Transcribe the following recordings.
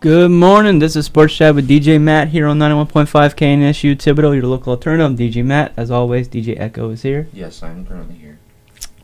Good morning, this is Sports Chat with DJ Matt here on 91.5 KNSU Thibodeau, your local alternative. DJ Matt, as always, DJ Echo is here. Yes, I'm currently here.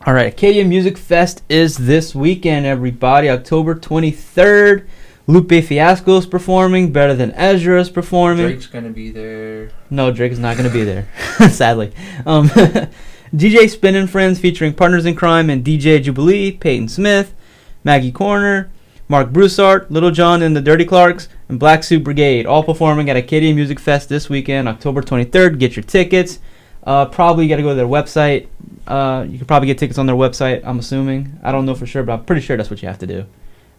All right, Acadia Music Fest is this weekend, everybody, October 23rd. Lupe Fiasco is performing, Better Than Ezra is performing. Drake's going to be there. No, Drake is not going to be there, sadly. DJ Spinning and Friends featuring Partners in Crime and DJ Jubilee, Peyton Smith, Maggie Corner, Mark Broussard, Little John and the Dirty Clarks, and Black Suit Brigade, all performing at Acadia Music Fest this weekend, October 23rd. Get your tickets. Probably got to go to their website. You can probably get tickets on their website, I'm assuming. I don't know for sure, but I'm pretty sure that's what you have to do.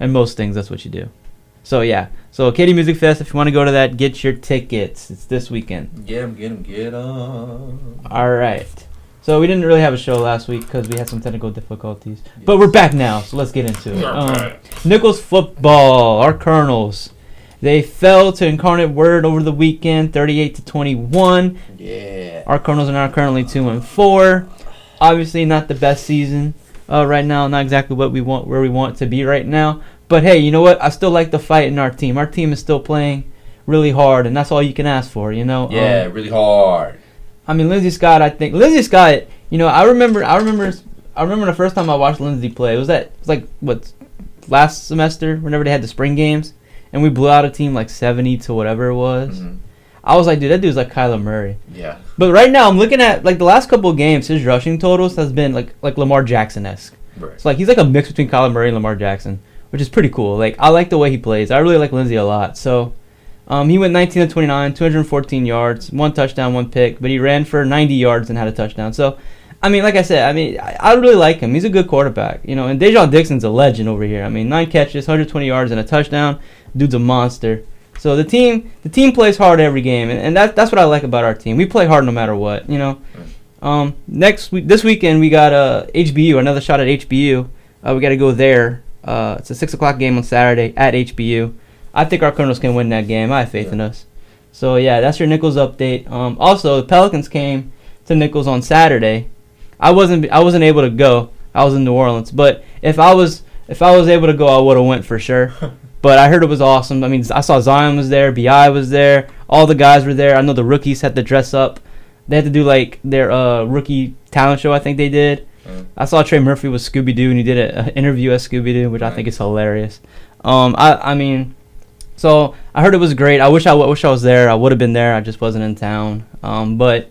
And most things, that's what you do. So, yeah. So, Acadia Music Fest, if you want to go to that, get your tickets. It's this weekend. Get them, get them, get them. All right. So we didn't really have a show last week because we had some technical difficulties. Yes. But we're back now, so let's get into it. Nichols football, our Colonels. They fell to Incarnate Word over the weekend, 38-21. Yeah. Our Colonels are now currently 2-4. Obviously not the best season right now, not exactly what we want, where we want to be right now. But hey, you know what? I still like the fight in our team. Our team is still playing really hard, and that's all you can ask for, you know? Yeah, really hard. I mean, Lindsey Scott, I think Lindsey Scott, you know, I remember the first time I watched Lindsey play. It was last semester, whenever they had the spring games, and we blew out a team like 70 to whatever it was. Mm-hmm. I was like, dude, that dude's like Kyler Murray. Yeah. But right now, I'm looking at like the last couple of games, his rushing totals has been like Lamar Jackson-esque. Right. It's like he's like a mix between Kyler Murray and Lamar Jackson, which is pretty cool. Like I like the way he plays. I really like Lindsey a lot. So. He went 19-29, 214 yards, 1 touchdown, 1 pick, but he ran for 90 yards and had a touchdown. So, I mean, like I said, I really like him. He's a good quarterback, you know. And Dejon Dixon's a legend over here. I mean, 9 catches, 120 yards, and a touchdown. Dude's a monster. So the team plays hard every game, and that's what I like about our team. We play hard no matter what, you know. This weekend we got HBU, another shot at HBU. We got to go there. It's a 6:00 game on Saturday at HBU. I think our Colonels can win that game. I have faith in us. So, yeah, that's your Nichols update. Also, the Pelicans came to Nichols on Saturday. I wasn't able to go. I was in New Orleans. But if I was able to go, I would have went for sure. But I heard it was awesome. I mean, I saw Zion was there. B.I. was there. All the guys were there. I know the rookies had to dress up. They had to do, like, their rookie talent show, I think they did. I saw Trey Murphy with Scooby-Doo, and he did an interview at Scooby-Doo, which I think is hilarious. So I heard it was great. I wish I was there. I would have been there. I just wasn't in town. But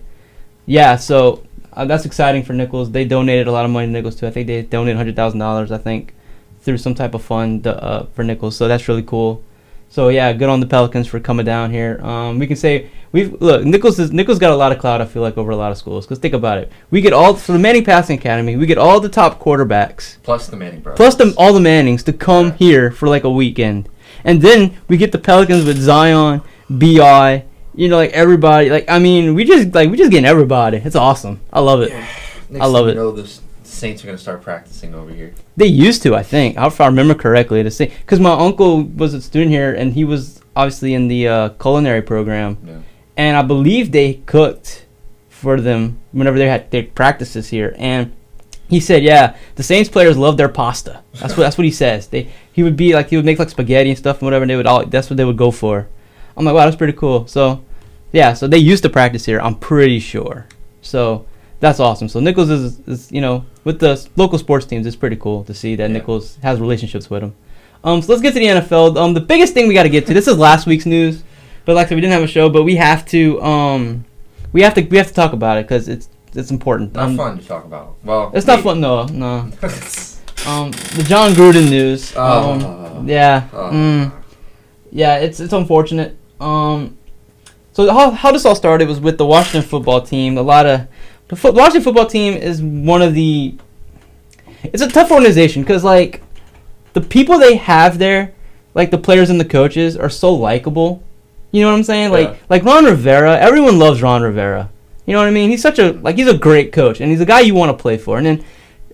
yeah, so that's exciting for Nichols. They donated a lot of money to Nichols too. I think they donated $100,000. I think through some type of fund for Nichols. So that's really cool. So yeah, good on the Pelicans for coming down here. We can say Nichols got a lot of clout. I feel like over a lot of schools. Cause think about it. We get all for the Manning Passing Academy. We get all the top quarterbacks plus the Manning brothers, plus all the Mannings to come here for like a weekend. And then we get the Pelicans with Zion, B.I., you know, like everybody. Like I mean, we just getting everybody. It's awesome. I love it. Yeah. I love it. You know, the Saints are gonna start practicing over here. They used to, I think, if I remember correctly, to say because my uncle was a student here and he was obviously in the culinary program, and I believe they cooked for them whenever they had their practices here. And he said, yeah, the Saints players love their pasta. That's what he says. He would make like spaghetti and stuff and whatever, and that's what they would go for. I'm like, wow, that's pretty cool. So yeah, so they used to practice here, I'm pretty sure. So that's awesome. So Nichols is you know, with the local sports teams, it's pretty cool to see that Nichols has relationships with them. So let's get to the NFL. The biggest thing we got to get to, this is last week's news, but like I said, we didn't have a show, but we have to talk about it because it's important. Not fun to talk about. Well, it's not fun. No. The Jon Gruden news. It's unfortunate. So how this all started was with the Washington football team. The Washington football team is one of the. It's a tough organization because like, the people they have there, like the players and the coaches, are so likable. You know what I'm saying? Yeah. Like Ron Rivera. Everyone loves Ron Rivera. You know what I mean? He's such a he's a great coach, and he's a guy you want to play for. And then,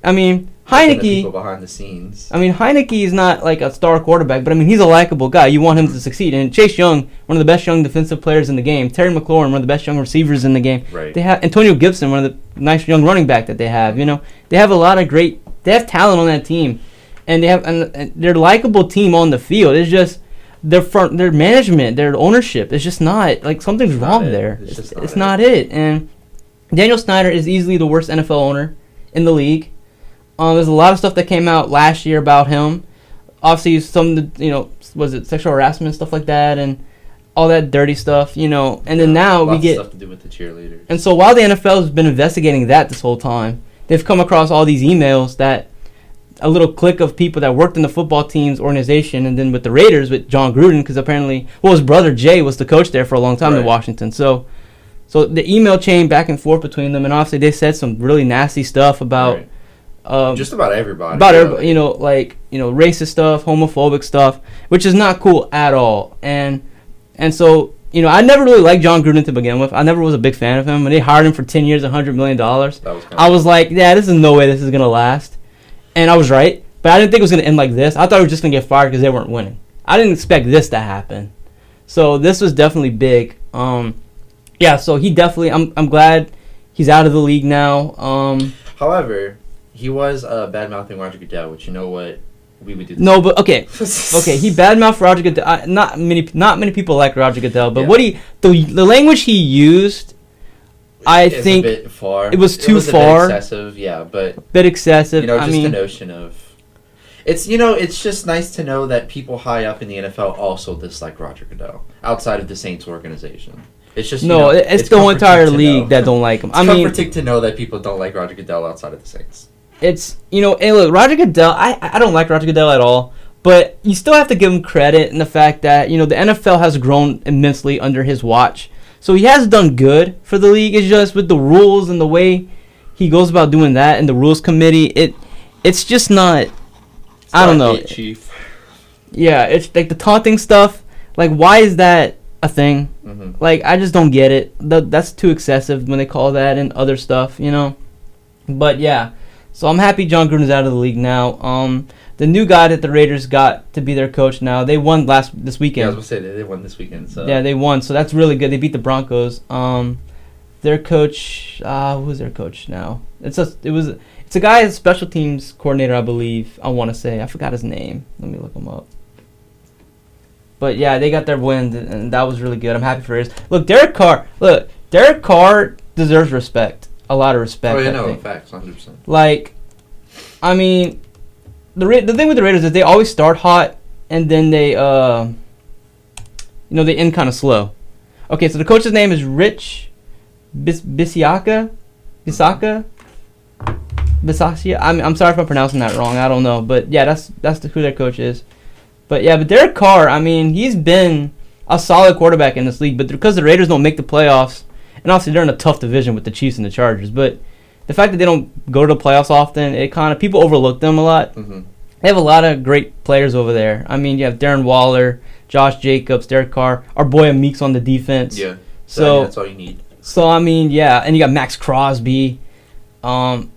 I mean, Heineke. The people behind the scenes. I mean, Heineke is not like a star quarterback, but I mean, he's a likable guy. You want him to succeed. And Chase Young, one of the best young defensive players in the game. Terry McLaurin, one of the best young receivers in the game. Right. They have Antonio Gibson, one of the nice young running back that they have. You know, they have a lot of great. They have talent on that team, and they're a likable team on the field. It's just their management, their ownership. It's just not like something's wrong there. It's not it. And Daniel Snyder is easily the worst NFL owner in the league. There's a lot of stuff that came out last year about him. Obviously, some, you know, was it sexual harassment, stuff like that, and all that dirty stuff, you know. And then now we get lots of stuff to do with the cheerleaders. And so while the NFL has been investigating that this whole time, they've come across all these emails that a little clique of people that worked in the football team's organization, and then with the Raiders with Jon Gruden, because apparently, well, his brother Jay was the coach there for a long time in Washington. So the email chain back and forth between them, and obviously they said some really nasty stuff about just about everybody, you know, like, you know, racist stuff, homophobic stuff, which is not cool at all. And so, you know, I never really liked Jon Gruden to begin with. I never was a big fan of him. When they hired him for 10 years, $100 million, I was like, yeah, this is no way this is going to last. And I was right, but I didn't think it was going to end like this. I thought he was just going to get fired because they weren't winning. I didn't expect this to happen. So this was definitely big. Yeah, so he definitely, I'm glad he's out of the league now. However, he was bad-mouthing Roger Goodell, which, you know what, we would do. No, but okay, he badmouthed Roger Goodell. Not many people like Roger Goodell, but what the language he used, I think a bit far. It was too far. A bit excessive, yeah, but You know, just the notion of it's just nice to know that people high up in the NFL also dislike Roger Goodell outside of the Saints organization. It's just it's the whole entire league that don't like him. It's comforting to know that people don't like Roger Goodell outside of the Saints. It's, you know, hey, look, Roger Goodell, I don't like Roger Goodell at all, but you still have to give him credit in the fact that, you know, the NFL has grown immensely under his watch. So he has done good for the league. It's just with the rules and the way he goes about doing that and the rules committee, it's just not, I don't know. Yeah, it's like the taunting stuff. Like, why is that a thing? Mm-hmm. Like, I just don't get it. That's too excessive when they call that and other stuff, you know. But yeah. So I'm happy Jon Gruden's out of the league now. The new guy that the Raiders got to be their coach now, they won this weekend. Yeah, I was going to say, they won this weekend. So. Yeah, they won, so that's really good. They beat the Broncos. Their coach, who's their coach now? It's a guy, special teams coordinator, I believe, I want to say. I forgot his name. Let me look him up. But, yeah, they got their win, and that was really good. I'm happy for it. Look, Derek Carr deserves respect. A lot of respect. Oh, yeah, no, facts, 100%. Like, I mean, the thing with the Raiders is they always start hot, and then they, they end kind of slow. Okay, so the coach's name is Rich Bisaccia. I'm sorry if I'm pronouncing that wrong. I don't know, but yeah, that's who their coach is. But yeah, but Derek Carr, I mean, he's been a solid quarterback in this league, but because the Raiders don't make the playoffs. And obviously, they're in a tough division with the Chiefs and the Chargers. But the fact that they don't go to the playoffs often, people overlook them a lot. Mm-hmm. They have a lot of great players over there. I mean, you have Darren Waller, Josh Jacobs, Derek Carr, our boy Amik's on the defense. Yeah, so that's all you need. So, I mean, yeah. And you got Max Crosby, Carl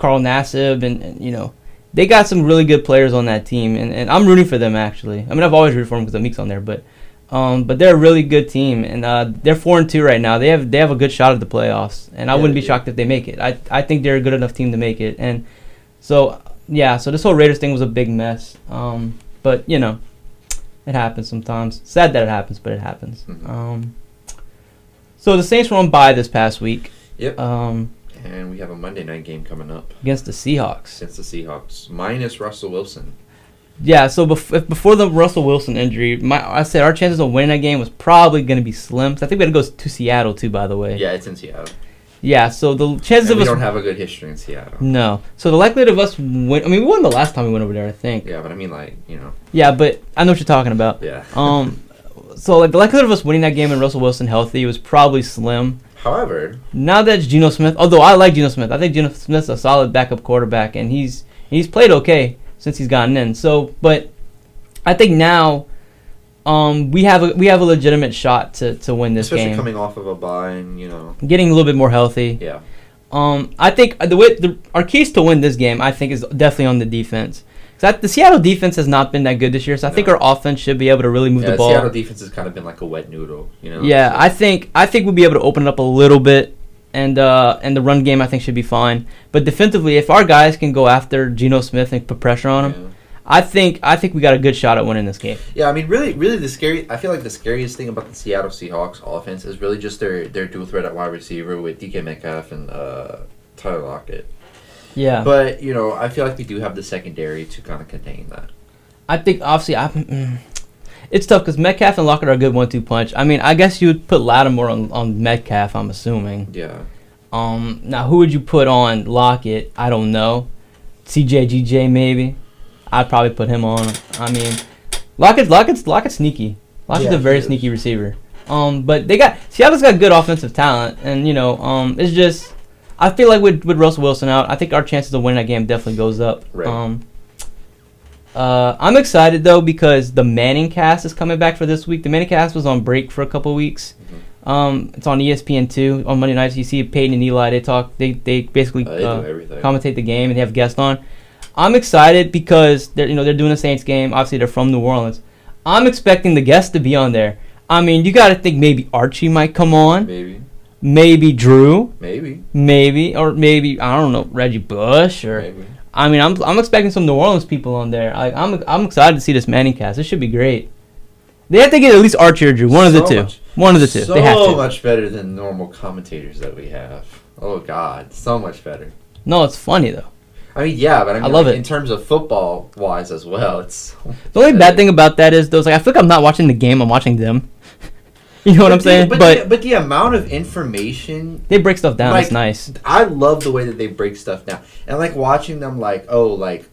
Nassib, and, you know, they got some really good players on that team. And I'm rooting for them, actually. I mean, I've always rooted for them because Amik's on there, but they're a really good team, and they're 4-2 right now. They have a good shot at the playoffs, and I wouldn't be shocked if they make it. I think they're a good enough team to make it, and so yeah. So this whole Raiders thing was a big mess, but you know, it happens sometimes. Sad that it happens, but it happens. Mm-hmm. So the Saints were on bye this past week. Yep. And we have a Monday night game coming up against the Seahawks. Minus Russell Wilson. Yeah, so before the Russell Wilson injury, I said our chances of winning that game was probably going to be slim. So I think we had to go to Seattle, too, by the way. Yeah, it's in Seattle. Yeah, so the chances of us... we don't have a good history in Seattle. No. So the likelihood of us win... I mean, we won the last time we went over there, I think. Yeah, but I mean, like, you know... Yeah, but I know what you're talking about. Yeah. So, like, the likelihood of us winning that game and Russell Wilson healthy was probably slim. However... now that's Geno Smith... although I like Geno Smith. I think Geno Smith's a solid backup quarterback, and he's played okay since he's gotten in. So, but I think now we have a legitimate shot to win this game. Especially coming off of a bye and, you know. Getting a little bit more healthy. Yeah. I think our keys to win this game, I think, is definitely on the defense. Because the Seattle defense has not been that good this year, so I think our offense should be able to really move the ball. Seattle defense has kind of been like a wet noodle, you know. Yeah, so. I think we'll be able to open it up a little bit. And the run game, I think, should be fine. But defensively, if our guys can go after Geno Smith and put pressure on him, I think we got a good shot at winning this game. Yeah, I mean, really I feel like the scariest thing about the Seattle Seahawks offense is really just their dual threat at wide receiver with DK Metcalf and Tyler Lockett. Yeah. But, you know, I feel like we do have the secondary to kind of contain that. I think, obviously, it's tough because Metcalf and Lockett are a good 1-2 punch. I mean, I guess you would put Lattimore on Metcalf, I'm assuming. Yeah. Now, who would you put on Lockett? I don't know. CJGJ, maybe. I'd probably put him on. I mean, Lockett's sneaky. Lockett's a very sneaky receiver. But Seattle's got good offensive talent, and you know, it's just I feel like with Russell Wilson out, I think our chances of winning that game definitely goes up. Right. I'm excited though because the Manning Cast is coming back for this week. The Manning Cast was on break for a couple weeks. Mm-hmm. It's on ESPN2 on Monday nights. You see Peyton and Eli. They talk. They basically commentate the game, and they have guests on. I'm excited because they're doing a Saints game. Obviously, they're from New Orleans. I'm expecting the guests to be on there. I mean, you got to think maybe Archie might come on. Maybe Drew. Maybe or maybe I don't know Reggie Bush or. Maybe. I mean, I'm expecting some New Orleans people on there. I'm excited to see this Manning Cast. This should be great. They have to get at least Archie or Drew. One of the two. They have to. So much better than normal commentators that we have. Oh God, so much better. No, it's funny though. I mean, yeah, but I mean, I love it. In terms of football-wise as well, it's... The only bad thing about that is, though, I feel like I'm not watching the game, I'm watching them. You know what I'm saying? But the amount of information... They break stuff down, it's nice. I love the way that they break stuff down. And I like watching them,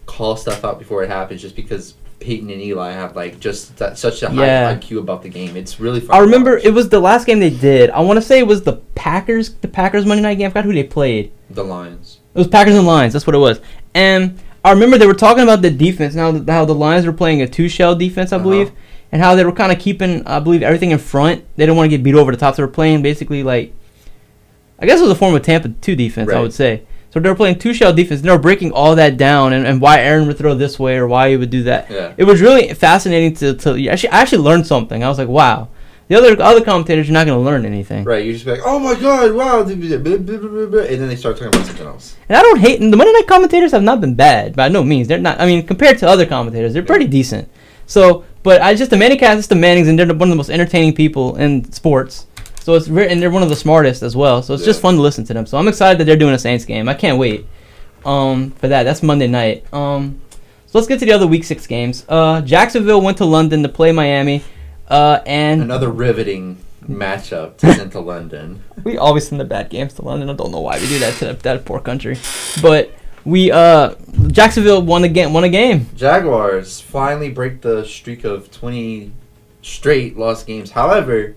call stuff out before it happens just because Peyton and Eli have, such a high IQ about the game. It's really fun. I remember it was the last game they did. I want to say it was the Packers Monday night game. I forgot who they played. The Lions. It was Packers and Lions. That's what it was. And I remember they were talking about the defense, and how the Lions were playing a two-shell defense, I believe, and how they were kind of keeping, I believe, everything in front. They didn't want to get beat over the top. So they were playing basically I guess it was a form of Tampa 2 defense, right. I would say. So they were playing two-shell defense, and they were breaking all that down and why Aaron would throw this way or why he would do that. Yeah. It was really fascinating I actually learned something. I was like, wow. The other commentators, you're not going to learn anything. Right, you're just like, oh my God, wow, and then they start talking about something else. And I don't hate, and the Monday night commentators have not been bad, by no means. They're not, I mean, compared to other commentators, they're pretty decent. So, but the Manning Cast, it's the Mannings, and they're one of the most entertaining people in sports. So it's and they're one of the smartest as well, so it's just fun to listen to them. So I'm excited that they're doing a Saints game. I can't wait for that. That's Monday night. So let's get to the other Week 6 games. Jacksonville went to London to play Miami. And another riveting matchup to send to London. We always send the bad games to London. I don't know why we do that to that poor country. But we Jacksonville won a game. Jaguars finally break the streak of 20 straight lost games. However,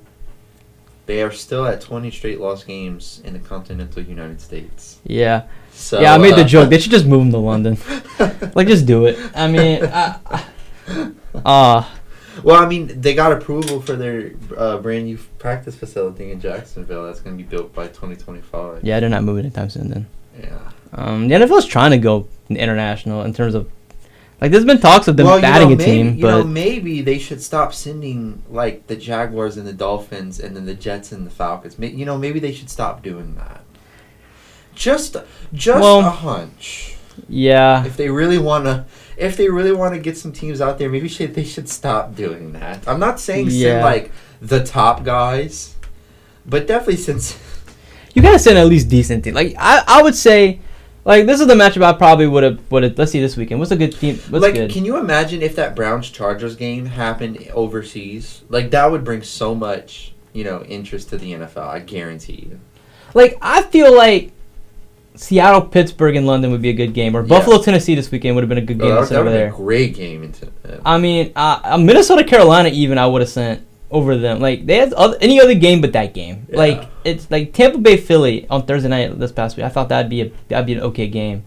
they are still at 20 straight lost games in the continental United States. Yeah. So, I made the joke. They should just move them to London. Just do it. I mean, well, I mean, they got approval for their brand new practice facility in Jacksonville. That's going to be built by 2025. Yeah, they're not moving anytime soon then. Yeah. The NFL's trying to go international in terms of... there's been talks of them batting a team, but... maybe they should stop sending, the Jaguars and the Dolphins and then the Jets and the Falcons. Maybe they should stop doing that. Just a hunch. Yeah. If they really want to get some teams out there, maybe they should stop doing that. I'm not saying send, the top guys, but definitely since... You got to send at least decent teams. I would say, this is the matchup I probably would have... Let's see this weekend. What's a good team? Can you imagine if that Browns-Chargers game happened overseas? That would bring so much, interest to the NFL. I guarantee you. I feel like... Seattle, Pittsburgh, and London would be a good game. Or Buffalo, Tennessee this weekend would have been a good game to send over there. That would be a great game. I mean, Minnesota, Carolina even I would have sent over them. They had any other game but that game. Yeah. It's Tampa Bay, Philly on Thursday night this past week. I thought that'd be an okay game.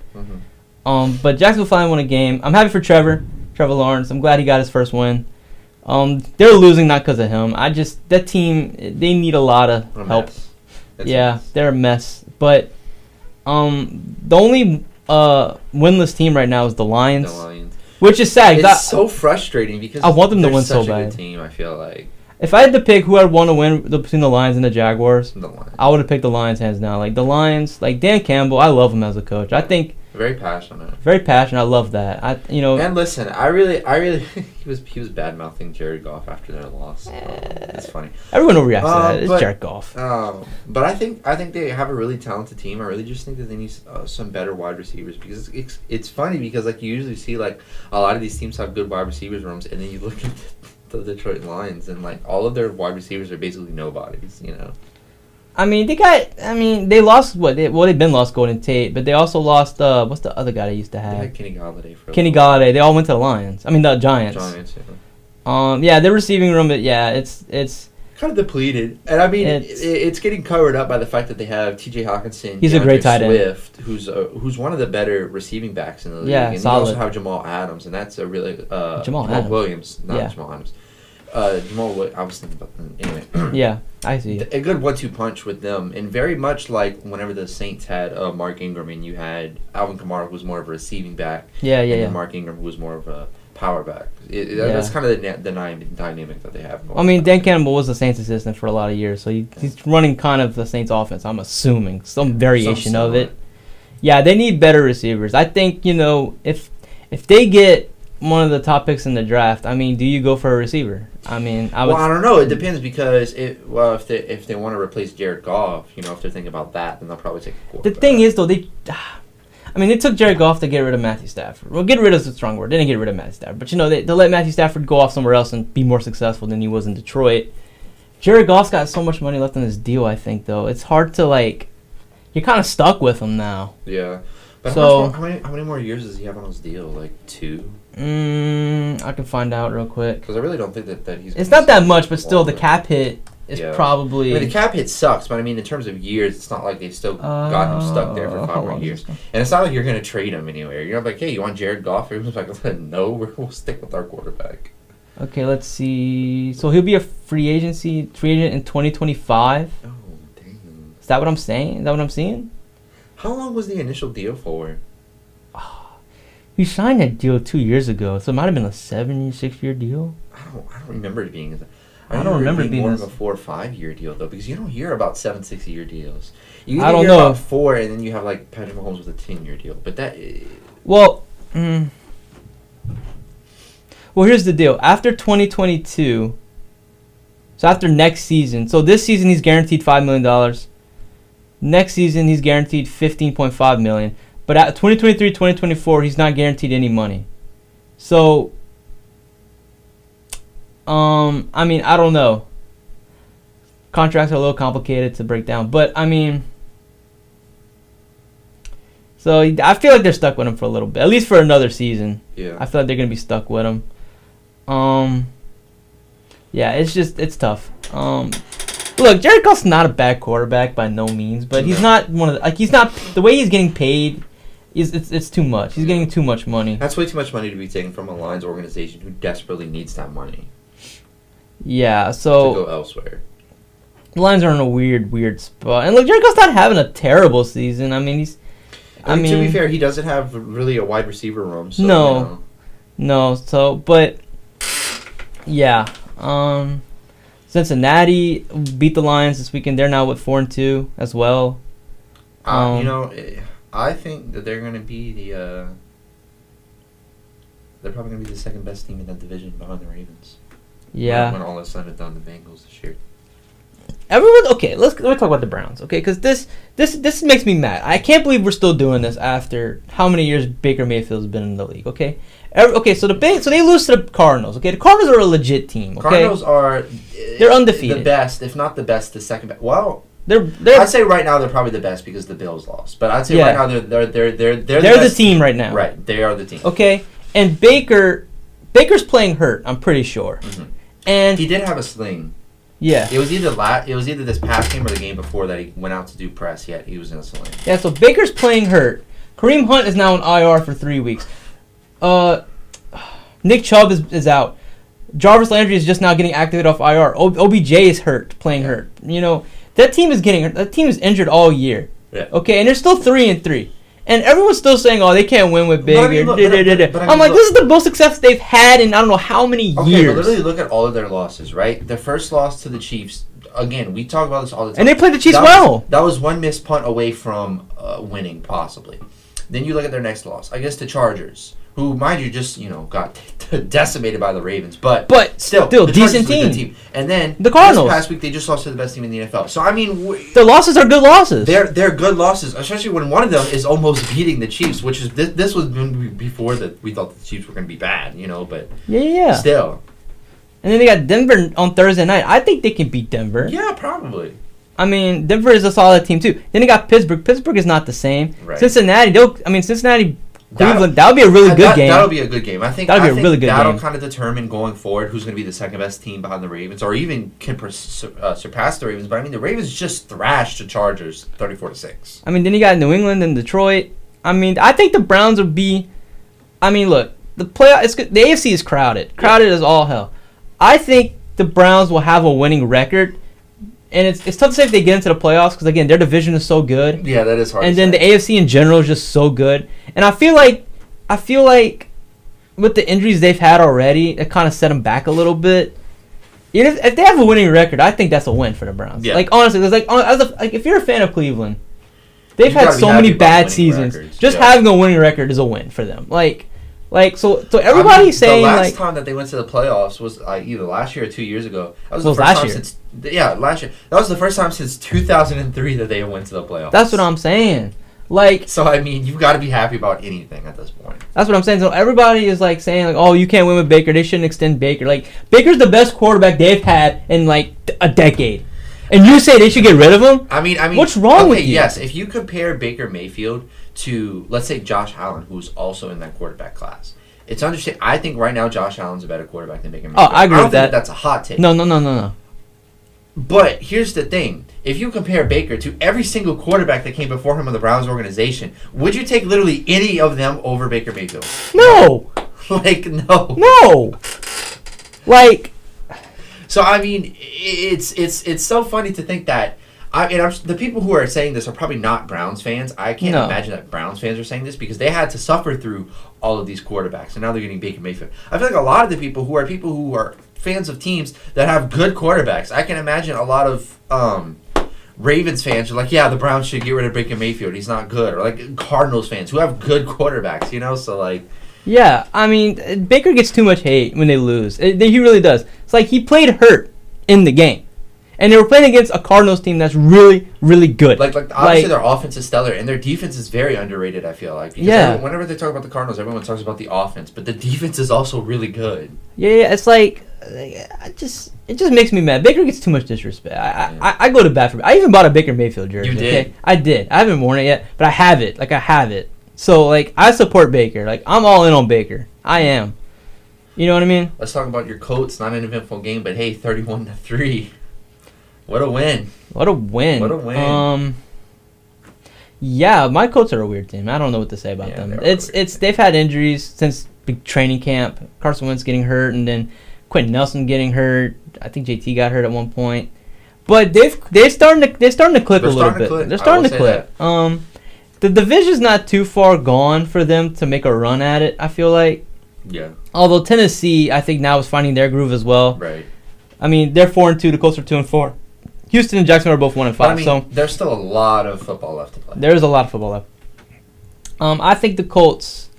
Mm-hmm. But Jacksonville finally won a game. I'm happy for Trevor Lawrence. I'm glad he got his first win. They're losing not because of him. That team, they need a lot of help. They're a mess. But... the only winless team right now is the Lions. Which is sad. It's so frustrating because I want them to win so bad. They're such a good team, I feel like. If I had to pick who I'd want to win between the Lions and the Jaguars, I would have picked the Lions hands down. The Lions, Dan Campbell, I love him as a coach. I think Very passionate. Very passionate. I love that. You know. And listen, I really, he was bad mouthing Jared Goff after their loss. It's funny. Everyone will react to that. It's Jared Goff. But I think they have a really talented team. I really just think that they need some better wide receivers, because it's funny because like you usually see like a lot of these teams have good wide receivers rooms, and then you look at the Detroit Lions and like all of their wide receivers are basically nobodies. You know. I mean, they lost they've been lost Golden Tate, but they also lost what's the other guy they used to have? They had Kenny Galladay for Kenny Galladay. They all went to the Lions. I mean the Giants. Giants, yeah. Yeah, their receiving room, it's kind of depleted, and I mean it's getting covered up by the fact that they have T.J. Hawkinson. He's a great tight end. Swift, who's one of the better receiving backs in the league, and solid. They also have Jamal Adams, and that's a really Jamal Williams. I was thinking about them. Anyway. Yeah, I see. A good 1-2 punch with them, and very much like whenever the Saints had Mark Ingram and you had Alvin Kamara, who was more of a receiving back. Yeah. And Mark Ingram, who was more of a power back. That's kind of the dynamic that they have. I mean, Dan Campbell was the Saints assistant for a lot of years, so he's running kind of the Saints offense, I'm assuming. Some variation of it. Yeah, they need better receivers. I think, you know, if they get one of the top picks in the draft, I mean, do you go for a receiver? I mean, I don't know. It depends because if they want to replace Jared Goff, you know, if they're thinking about that, then they'll probably take a quarterback. The thing is, though, they took Jared Goff to get rid of Matthew Stafford. Well, get rid of is a strong word. They didn't get rid of Matthew Stafford, but you know, they let Matthew Stafford go off somewhere else and be more successful than he was in Detroit. Jared Goff's got so much money left on his deal. I think though, it's hard to like. You're kind of stuck with him now. Yeah. But so how many more years does he have on his deal? Like 2. I can find out real quick. Because I really don't think that he's. It's not that much, but still, the cap hit is probably. I mean, the cap hit sucks, but I mean, in terms of years, it's not like they still got him stuck there for 5 more years. And it's not like you're going to trade him anywhere. You're like, hey, you want Jared Goff? Everyone's like, no, we'll stick with our quarterback. Okay, let's see. So he'll be a free agent in 2025. Oh, dang. Is that what I'm saying? Is that what I'm seeing? How long was the initial deal for? We signed that deal 2 years ago, so it might have been a 7-6 year deal. I don't remember it being. I don't remember it being more of a 4 or 5 year deal though, because you don't hear about 7-6 year deals. You I don't hear know about 4, and then you have like Patrick Mahomes with a 10-year deal. But that. Well, here's the deal. After 2022, so after next season, so this season he's guaranteed $5 million. Next season he's guaranteed $15.5 million. But at 2023, 2024, he's not guaranteed any money. So, I mean, I don't know. Contracts are a little complicated to break down. But, I mean, so I feel like they're stuck with him for a little bit. At least for another season. Yeah. I feel like they're going to be stuck with him. Yeah, it's tough. Look, Jared Goff's not a bad quarterback by no means, but he's not one of the, like, he's not, the way he's getting paid is it's too much. He's getting too much money. That's way too much money to be taken from a Lions organization who desperately needs that money. Yeah, so to go elsewhere. The Lions are in a weird spot. And look, Jared Goff's not having a terrible season. I mean, I mean, to be fair, he doesn't have really a wide receiver room. So, no, you know. But yeah, Cincinnati beat the Lions this weekend. They're now 4-2 as well. You know, I think that they're going to be they're probably going to be the second best team in that division behind the Ravens. Yeah. When all is said and done, the Bengals this year. Okay, let's talk about the Browns. Okay, because this makes me mad. I can't believe we're still doing this after how many years Baker Mayfield's been in the league. Okay. So they lose to the Cardinals. Okay, the Cardinals are a legit team. Okay? Cardinals are they're undefeated. The best, if not the best, the second best. Well, I'd say right now they're probably the best because the Bills lost. But I'd say right now they're the team right now. Right, they are the team. Okay, and Baker's playing hurt. I'm pretty sure. Mm-hmm. And he did have a sling. Yeah, it was either this past game or the game before that he went out to do press. Yet he was in a sling. Yeah, so Baker's playing hurt. Kareem Hunt is now on IR for 3 weeks. Nick Chubb is out. Jarvis Landry is just now getting activated off IR. OBJ is hurt, playing hurt. You know, that team is getting hurt. That team is injured all year. Yeah. Okay, and they're still 3-3. And everyone's still saying, oh, they can't win with Baker. I'm like, this is the most success they've had in I don't know how many years. Okay, but literally look at all of their losses, right? Their first loss to the Chiefs, again, we talk about this all the time. And they played the Chiefs well. That was one missed punt away from winning, possibly. Then you look at their next loss, I guess, the Chargers, who, mind you, just, you know, got decimated by the Ravens, but still decent team. And then the Cardinals this past week, they just lost to the best team in the NFL. So I mean, the losses are good losses. They're good losses, especially when one of them is almost beating the Chiefs, which is this was before that we thought the Chiefs were going to be bad, you know. But yeah, still. And then they got Denver on Thursday night. I think they can beat Denver. Yeah, probably. I mean, Denver is a solid team too. Then they got Pittsburgh. Pittsburgh is not the same. Right. Cincinnati. Cincinnati. Cleveland, that would be a really good game. That would be a good game. I think that'll kind of determine going forward who's going to be the second best team behind the Ravens, or even can surpass the Ravens. But I mean, the Ravens just thrashed the Chargers 34-6. I mean, then you got New England and Detroit. I mean, I think the Browns would be. I mean, look, the AFC is crowded, as all hell. I think the Browns will have a winning record. And it's tough to say if they get into the playoffs because, again, their division is so good. Yeah, that is hard. And then the AFC in general is just so good. And I feel like with the injuries they've had already, it kind of set them back a little bit. Even if they have a winning record, I think that's a win for the Browns. Yeah. Like, honestly, if you're a fan of Cleveland, they've had so many bad seasons. Having a winning record is a win for them. So everybody's saying, like... The last time that they went to the playoffs was either last year or 2 years ago. Last year. That was the first time since 2003 that they went to the playoffs. That's what I'm saying. So, I mean, you've got to be happy about anything at this point. That's what I'm saying. So, everybody is, saying, oh, you can't win with Baker. They shouldn't extend Baker. Baker's the best quarterback they've had in, a decade. And you say they should get rid of him? I mean, what's wrong with you? Yes, if you compare Baker Mayfield to, let's say, Josh Allen, who's also in that quarterback class, it's understand. I think right now Josh Allen's a better quarterback than Baker Mayfield. Oh, I agree with that. I don't think that's a hot take. No. But here's the thing. If you compare Baker to every single quarterback that came before him in the Browns organization, would you take literally any of them over Baker Mayfield? No. No. So, I mean, it's so funny to think that. The people who are saying this are probably not Browns fans. I can't imagine that Browns fans are saying this because they had to suffer through all of these quarterbacks, and now they're getting Baker Mayfield. I feel like a lot of the people who are fans of teams that have good quarterbacks, I can imagine a lot of Ravens fans are like, yeah, the Browns should get rid of Baker Mayfield. He's not good. Or Cardinals fans who have good quarterbacks, you know? So, Yeah, I mean, Baker gets too much hate when they lose. He really does. It's he played hurt in the game. And they were playing against a Cardinals team that's really, really good. Obviously, their offense is stellar, and their defense is very underrated, I feel like. Whenever they talk about the Cardinals, everyone talks about the offense, but the defense is also really good. Yeah, it's it just makes me mad. Baker gets too much disrespect. I go to bat for. I even bought a Baker Mayfield jersey. You did? Okay? I did. I haven't worn it yet, but I have it. I have it. So, I support Baker. I'm all in on Baker. I am. You know what I mean? Let's talk about your Colts. Not an eventful game, but hey, 31-3. What a win. Yeah, my Colts are a weird team. I don't know what to say about them. They've had injuries since big training camp. Carson Wentz getting hurt, and then Quentin Nelson getting hurt. I think JT got hurt at one point. But they're starting to click a little bit. They're starting to click. The division's not too far gone for them to make a run at it, I feel like. Yeah. Although Tennessee, I think, now is finding their groove as well. Right. I mean, they're 4-2. The Colts are 2-4. Houston and Jacksonville are both 1-5. I mean, so there's still a lot of football left to play. There is a lot of football left. I think the Colts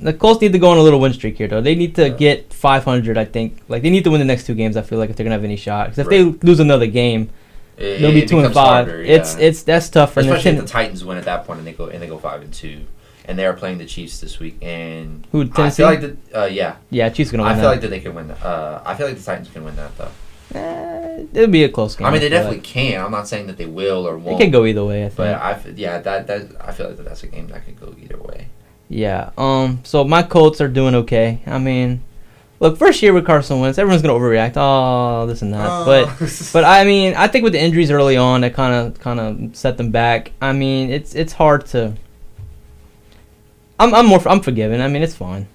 need to go on a little win streak here, though. They need to get 500. I think they need to win the next two games. I feel like if they're gonna have any shot, because if they lose another game, they'll be 2-5. Harder, yeah. That's tough. Especially if the Titans win at that point and they go 5-2. And they are playing the Chiefs this week, and who Tennessee? I feel like Chiefs are gonna win. I feel like they can win. I feel like the Titans can win that though. It'll be a close game. I mean, they definitely can. I'm not saying that they will or won't. It can go either way. I think. But I feel like that's a game that could go either way. Yeah. So my Colts are doing okay. I mean, look, first year with Carson Wentz, everyone's gonna overreact. Oh, this and that. But I mean, I think with the injuries early on, that kind of set them back. I mean, it's hard to. I'm forgiving. I mean, it's fine,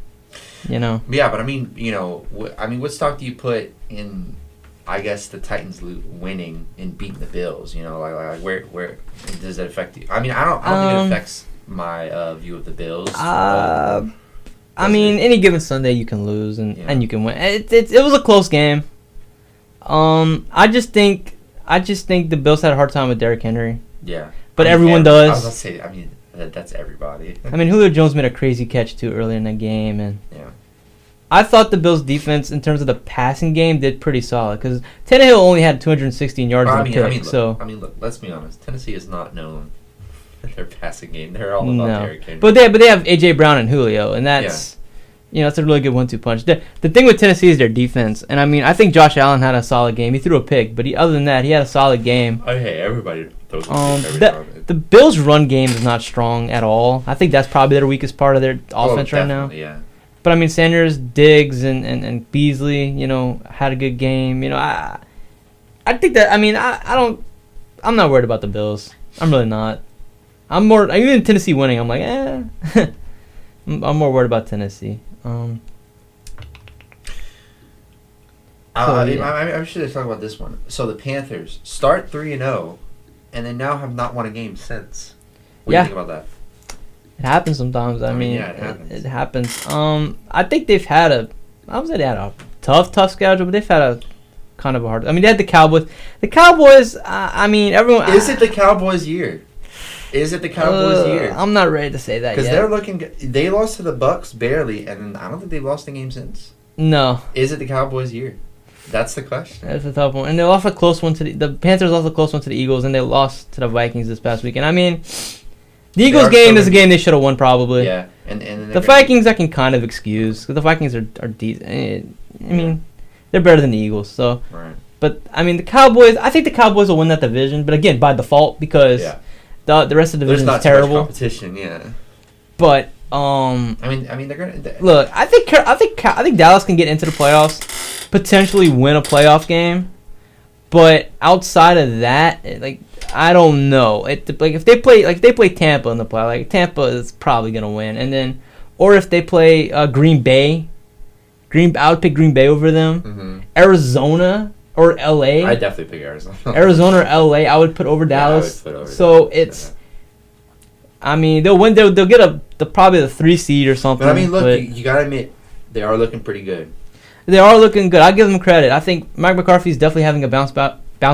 you know. Yeah, but I mean, you know, what stock do you put in? I guess the Titans winning and beating the Bills. You know, where does that affect you? I mean, I don't think it affects my view of the Bills. I mean, any given Sunday you can lose and you can win. It was a close game. I just think the Bills had a hard time with Derek Henry. Yeah, but everyone does. I was gonna say, I mean. That's everybody. I mean, Julio Jones made a crazy catch, too, early in the game. And yeah. I thought the Bills' defense, in terms of the passing game, did pretty solid. Because Tannehill only had 216 yards in the pick. So I mean, look, let's be honest. Tennessee is not known for their passing game. They're all about Derek Henry. But they have A.J. Brown and Julio, and that's... Yeah. You know, it's a really good 1-2 punch. The thing with Tennessee is their defense. And, I mean, I think Josh Allen had a solid game. He threw a pick. But other than that, he had a solid game. Oh, hey, everybody throws a pick every time. The Bills' run game is not strong at all. I think that's probably their weakest part of their offense right now. Yeah. But, I mean, Sanders, Diggs, and Beasley, you know, had a good game. You know, I think that, I mean, I'm not worried about the Bills. I'm really not. I'm more, even Tennessee winning, I'm like, eh. I'm more worried about Tennessee. I'm sure they talk about this one. So the Panthers start 3-0, and they now have not won a game since. What do you think about that? It happens sometimes. I mean, it happens. It happens. I think they've had a. I would say they had a tough schedule, but they've had a kind of a hard. I mean, they had the Cowboys. The Cowboys. I mean, everyone. Is it the Cowboys' year? Is it the Cowboys' year? I'm not ready to say that yet. Because they're looking... They lost to the Bucks barely, and I don't think they've lost a game since. No. Is it the Cowboys' year? That's the question. That's a tough one. And they lost a close one to the Panthers lost a close one to the Eagles, and they lost to the Vikings this past weekend. I mean, the Eagles game is a game they should have won probably. Yeah. And the Vikings I can kind of excuse. Because the Vikings are decent. I mean, they're better than the Eagles, so... Right. But, I mean, the Cowboys... I think the Cowboys will win that division, but again, by default, because... Yeah. The rest of the division is terrible. There's not competition, yeah. But I mean, they're gonna look. I think Dallas can get into the playoffs, potentially win a playoff game. But outside of that, I don't know. If they play Tampa in the playoff, Tampa is probably gonna win. And then, or if they play Green Bay, I would pick Green Bay over them. Mm-hmm. Arizona. Or L.A. I definitely pick Arizona. Arizona or L.A. I would put over Dallas. Yeah, I would put over Dallas. It's, I mean, they'll win. They'll get probably the 3 seed or something. But I mean, look, you gotta admit they are looking pretty good. They are looking good. I give them credit. I think Mike McCarthy's definitely having a bounce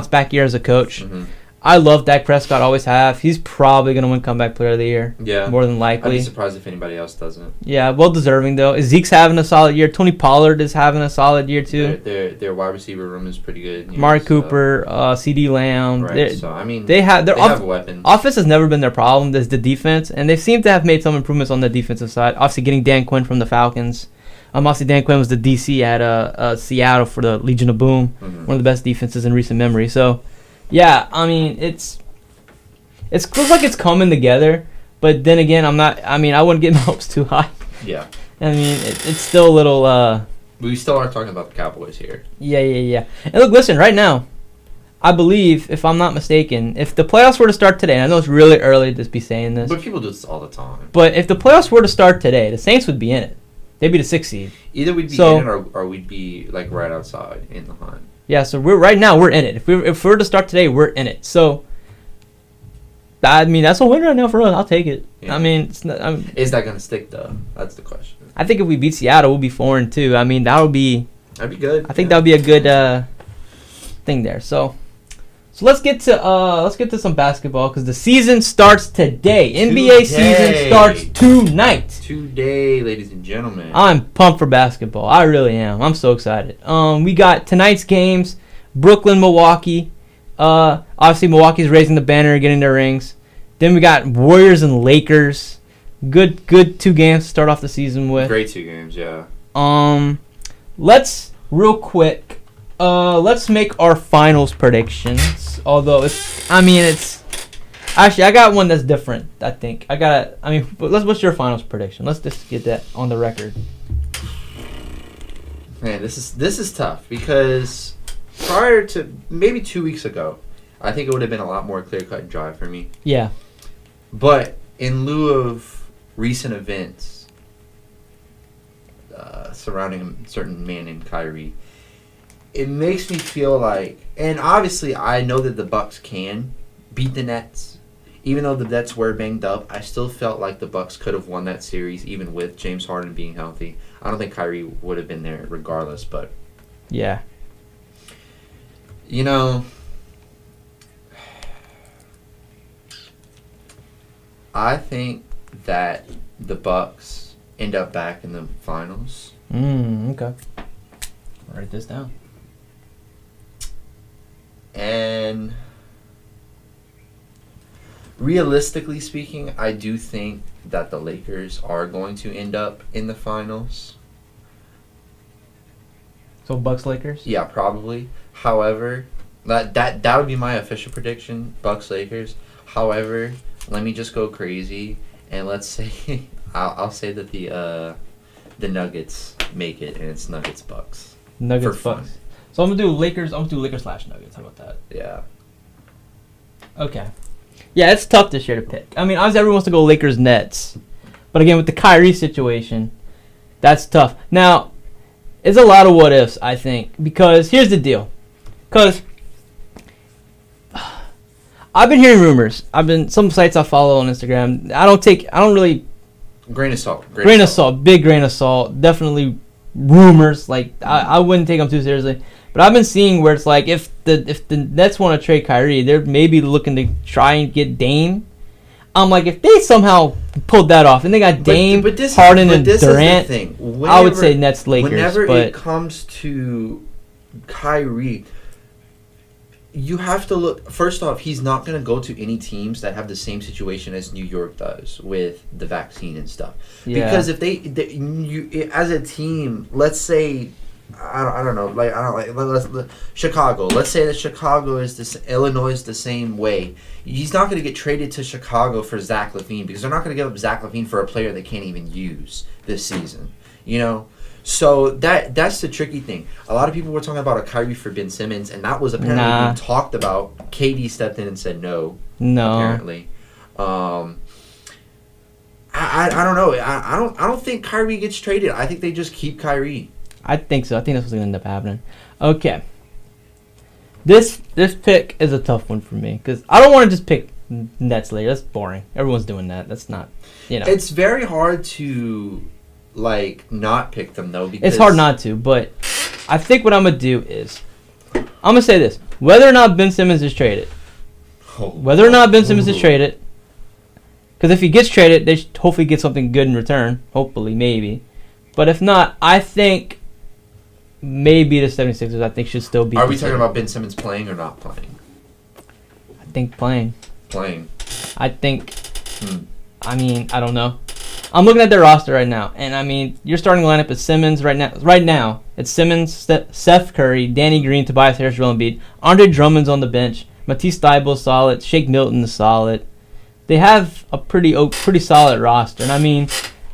back year as a coach. Mm-hmm. I love Dak Prescott. Always have. He's probably gonna win comeback player of the year. Yeah, more than likely. I'd be surprised if anybody else doesn't. Yeah, well deserving though. Zeke's having a solid year. Tony Pollard is having a solid year too. Their wide receiver room is pretty good. Amari Cooper, C.D. Lamb. Right. So I mean, they have weapons. Offense has never been their problem. There's the defense, and they seem to have made some improvements on the defensive side. Obviously, getting Dan Quinn from the Falcons. Obviously, Dan Quinn was the DC at Seattle for the Legion of Boom, mm-hmm. One of the best defenses in recent memory. So. Yeah, I mean, it looks like it's coming together, but then again, I wouldn't get my hopes too high. Yeah. I mean, it's still a little... We still aren't talking about the Cowboys here. Yeah. And look, listen, right now, I believe, if I'm not mistaken, if the playoffs were to start today, and I know it's really early to be saying this. But people do this all the time. But if the playoffs were to start today, the Saints would be in it. They'd be the 6th seed. Either we'd be in it or we'd be like right outside in the hunt. Yeah, so right now we're in it. If we were to start today, we're in it. So, I mean, that's a win right now for us. I'll take it. Yeah. I mean, is that gonna stick though? That's the question. I think if we beat Seattle, we'll be 4-2. I mean, that'd be good. I think that would be a good thing there. So let's get to some basketball because the season starts today. NBA season starts tonight. Today, ladies and gentlemen. I'm pumped for basketball. I really am. I'm so excited. We got tonight's games: Brooklyn, Milwaukee. Obviously, Milwaukee's raising the banner, getting their rings. Then we got Warriors and Lakers. Good 2 games to start off the season with. Great 2 games, yeah. Let's real quick. Let's make our finals predictions. Although it's. Actually, I got one that's different, I think. What's your finals prediction? Let's just get that on the record. Man, this is tough because prior to maybe 2 weeks ago, I think it would have been a lot more clear-cut and dry for me. Yeah. But in lieu of recent events surrounding a certain man in Kyrie, it makes me feel like... And obviously, I know that the Bucks can beat the Nets. Even though the Nets were banged up, I still felt like the Bucks could have won that series, even with James Harden being healthy. I don't think Kyrie would have been there regardless, but... Yeah. You know... I think that the Bucks end up back in the finals. Okay. Write this down. And realistically speaking, I do think that the Lakers are going to end up in the finals. So Bucks Lakers? Yeah, probably. However, that would be my official prediction, Bucks Lakers. However, let me just go crazy and let's say I'll say that the Nuggets make it and it's Nuggets Bucks. Nuggets Bucks. So I'm gonna do Lakers. I'm gonna do Lakers / Nuggets. How about that? Yeah. Okay. Yeah, it's tough this year to pick. I mean, obviously everyone wants to go Lakers Nets, but again with the Kyrie situation, that's tough. Now, it's a lot of what ifs, I think, because here's the deal. Because I've been hearing rumors. Some sites I follow on Instagram. I don't really. Grain of salt. Big grain of salt. Definitely rumors. Like I wouldn't take them too seriously. But I've been seeing where it's like if the Nets want to trade Kyrie, they're maybe looking to try and get Dame. I'm like, if they somehow pulled that off and they got Dame, Harden, and Durant, I would say Nets Lakers. Whenever it comes to Kyrie, you have to look. First off, he's not going to go to any teams that have the same situation as New York does with the vaccine and stuff. Yeah. Because if you as a team, let's say. Chicago. Let's say that Chicago is Illinois is the same way. He's not going to get traded to Chicago for Zach LaVine because they're not going to give up Zach LaVine for a player they can't even use this season. You know, so that's the tricky thing. A lot of people were talking about a Kyrie for Ben Simmons, and that was apparently being talked about. KD stepped in and said no. Apparently, I don't know. I don't think Kyrie gets traded. I think they just keep Kyrie. I think so. I think that's what's going to end up happening. Okay. This pick is a tough one for me because I don't want to just pick Nets later. That's boring. Everyone's doing that. That's not, you know. It's very hard to, like, not pick them, though. Because it's hard not to, but I think what I'm going to do is I'm going to say this. Whether or not Ben Simmons is traded, because if he gets traded, they should hopefully get something good in return. Hopefully, maybe. But if not, I think maybe the 76ers, I think, should still be. Are we talking about Ben Simmons playing or not playing? I think playing. I think. I mean, I don't know. I'm looking at their roster right now, and I mean, your starting lineup is Simmons right now. Right now, it's Simmons, Seth Curry, Danny Green, Tobias Harris, Joel Embiid, Andre Drummond's on the bench, Matisse Thybulle solid, Shake Milton is solid. They have a pretty solid roster, and I mean.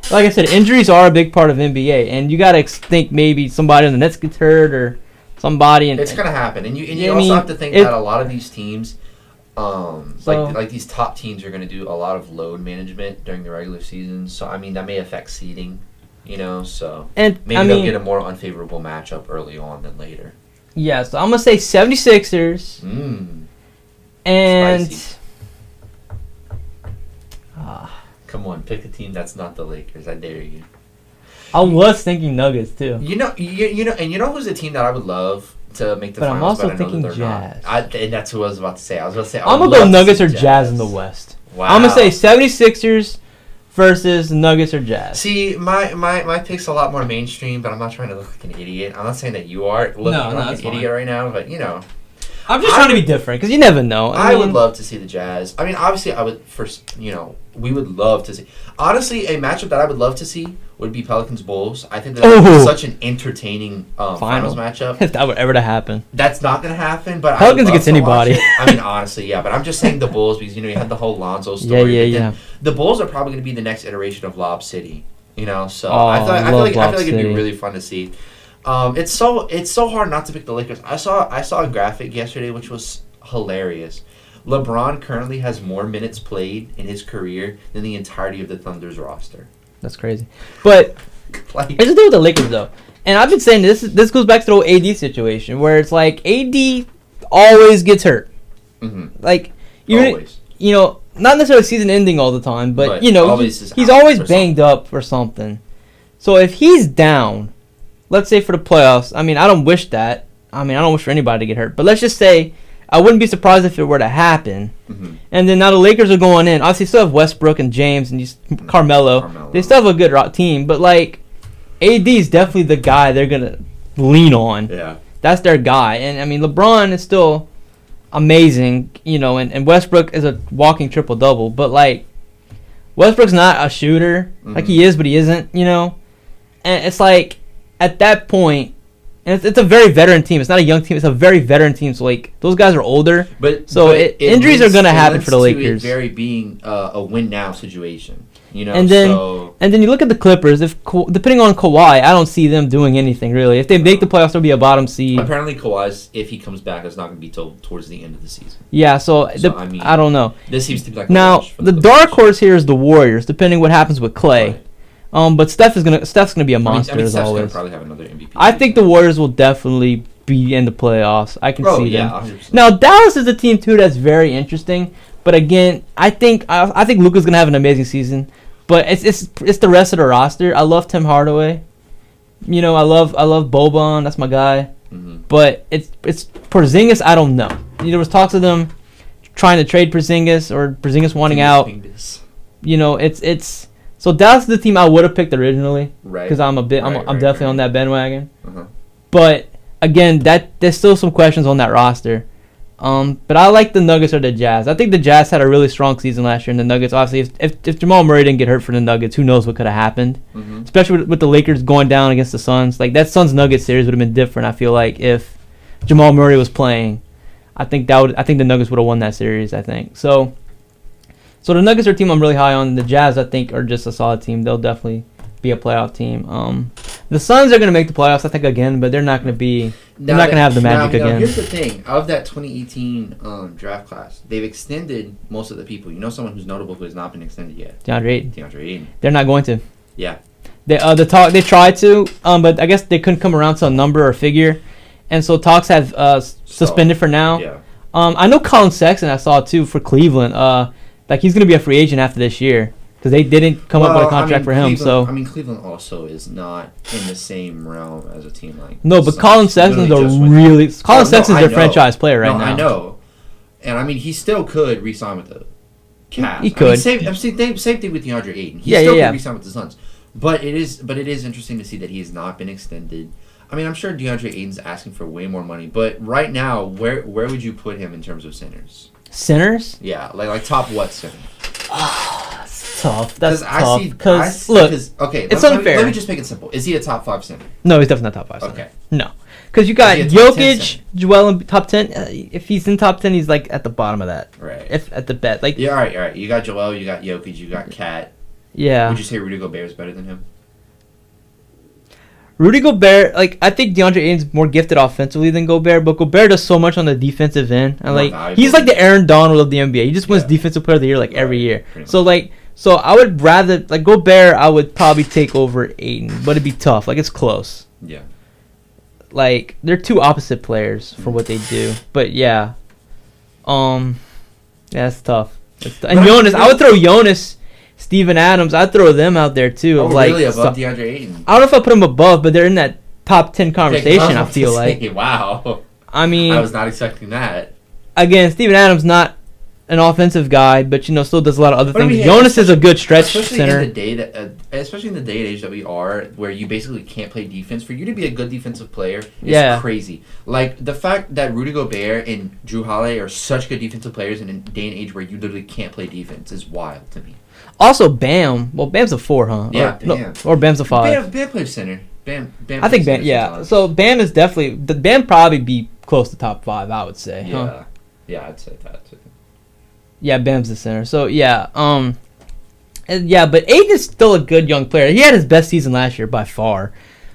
Like I said, injuries are a big part of NBA, and you gotta think maybe somebody on the Nets gets hurt or somebody. And it's gonna happen, and you also have to think that a lot of these teams, like these top teams, are gonna do a lot of load management during the regular season. So I mean that may affect seeding, you know. So and maybe they'll get a more unfavorable matchup early on than later. Yeah, so I'm gonna say 76ers. And. Spicy. Come on, pick a team that's not the Lakers. I dare you. I was thinking Nuggets too. You know who's a team that I would love to make the finals. But I'm also thinking Jazz. And that's who I was about to say. I'm gonna go Nuggets or Jazz in the West. Wow. I'm gonna say 76ers versus Nuggets or Jazz. See, my pick's a lot more mainstream, but I'm not trying to look like an idiot. I'm not saying that you are looking like an idiot right now, but you know. I'm just trying to be different because you never know. I mean, would love to see the Jazz. I mean, obviously, we would love to see. Honestly, a matchup that I would love to see would be Pelicans-Bulls. I think that would be such an entertaining finals matchup. If that were ever to happen. That's not going to happen, but Pelicans against anybody. I mean, honestly, yeah. But I'm just saying the Bulls because, you know, you had the whole Lonzo story. Yeah. The Bulls are probably going to be the next iteration of Lob City, you know. So I feel like it'd be really fun to see. It's so hard not to pick the Lakers. I saw a graphic yesterday which was hilarious. LeBron currently has more minutes played in his career than the entirety of the Thunder's roster. That's crazy. But like, here's the thing with the Lakers though, and I've been saying this goes back to the whole AD situation where it's like AD always gets hurt. Like you know, not necessarily season-ending all the time, but you know he's always banged up or something. So if he's down. Let's say for the playoffs. I mean, I don't wish that. I mean, I don't wish for anybody to get hurt. But let's just say I wouldn't be surprised if it were to happen. Mm-hmm. And then now the Lakers are going in. Obviously, still have Westbrook and James and Carmelo. They still have a good rock team, but like AD is definitely the guy they're gonna lean on. Yeah, that's their guy. And I mean, LeBron is still amazing, you know, and Westbrook is a walking triple double. But like Westbrook's not a shooter, mm-hmm. like he is, but he isn't, you know. And it's like at that point. And it's a very veteran team. It's not a young team. It's a very veteran team. So, like, those guys are older. But injuries are going to happen for the Lakers. It very being a win-now situation. You know, and then you look at the Clippers. If depending on Kawhi, I don't see them doing anything, really. If they make the playoffs, they'll be a bottom seed. Apparently, Kawhi's, if he comes back, it's not going to be till towards the end of the season. Yeah, so I don't know. This seems to be like now, the dark horse here is the Warriors, depending what happens with Klay. Right. But Steph's gonna be a monster as Steph's always. Probably have another MVP. I think the Warriors will definitely be in the playoffs. I can see them. 100%. Now Dallas is a team too that's very interesting. But again, I think Luka's gonna have an amazing season. But it's the rest of the roster. I love Tim Hardaway. You know, I love Boban. That's my guy. Mm-hmm. But it's Porzingis. I don't know. There was talks of them trying to trade Porzingis or Porzingis wanting out. You know, it's. So Dallas is the team I would have picked originally, because I'm definitely on that bandwagon. Uh-huh. But again, there's still some questions on that roster. But I like the Nuggets or the Jazz. I think the Jazz had a really strong season last year, and the Nuggets obviously, if Jamal Murray didn't get hurt for the Nuggets, who knows what could have happened? Mm-hmm. Especially with the Lakers going down against the Suns, like that Suns-Nuggets series would have been different. I feel like if Jamal Murray was playing, I think the Nuggets would have won that series. I think so. So the Nuggets are a team I'm really high on. The Jazz, I think, are just a solid team. They'll definitely be a playoff team. The Suns are going to make the playoffs, I think, again, but they're not going to be. They're not going to have the magic again. Here's the thing: of that 2018 draft class, they've extended most of the people. You know, someone who's notable who has not been extended yet. DeAndre Ayton. They're not going to. Yeah. They tried to, but I guess they couldn't come around to a number or figure, and so talks have suspended for now. Yeah. I know Colin Sexton. I saw too for Cleveland. Like, he's going to be a free agent after this year because they didn't come up with a contract for him. So Cleveland also is not in the same realm as a team like. No, but Colin Sexton's their franchise player right now. I know, and I mean he still could re-sign with the Cavs. He could. Same thing with DeAndre Ayton. He still could re-sign with the Suns. But it is interesting to see that he has not been extended. I mean, I'm sure DeAndre Ayton's asking for way more money, but right now, where would you put him in terms of centers? Centers? Yeah, like top what center? Oh, that's tough. That's tough. Because look, it's unfair. Let me just make it simple. Is he a top 5 center? No, he's definitely not top 5 center. Okay. No, because you got Jokic, Joel, and top 10. If he's in top 10, he's like at the bottom of that. Right. If at the bet, like yeah, all right. You got Joel, you got Jokic, you got Cat. Yeah. Would you say Rudy Gobert is better than him? Rudy Gobert, like, I think DeAndre Ayton's more gifted offensively than Gobert, but Gobert does so much on the defensive end. And, like, he's like the Aaron Donald of the NBA. He just wins Defensive Player of the Year, like, every year. So, like, I would rather, like, Gobert, I would probably take over Ayton, but it'd be tough. Like, it's close. Yeah. Like, they're two opposite players for what they do. But, yeah. Yeah, it's tough. And Jonas, I would throw Jonas... Steven Adams, I'd throw them out there too. Oh, like, really? Above DeAndre Ayton? I don't know if I put them above, but they're in that top 10 conversation, I feel like. Wow. I mean... I was not expecting that. Again, Steven Adams, not an offensive guy, but, you know, still does a lot of other things. I mean, Jonas is a good stretch center. Especially in the day and age that we are, where you basically can't play defense, for you to be a good defensive player is crazy. Like, the fact that Rudy Gobert and Drew Holiday are such good defensive players in a day and age where you literally can't play defense is wild to me. Also, Bam. Well, Bam's a 4, huh? Yeah, or Bam's a 5. Bam plays center. Bam. I think Bam. Yeah. So Bam is definitely. Bam probably be close to top 5. I would say. Yeah. Huh? Yeah, I'd say that too. Yeah, Bam's the center. So yeah. But Ayton is still a good young player. He had his best season last year by far.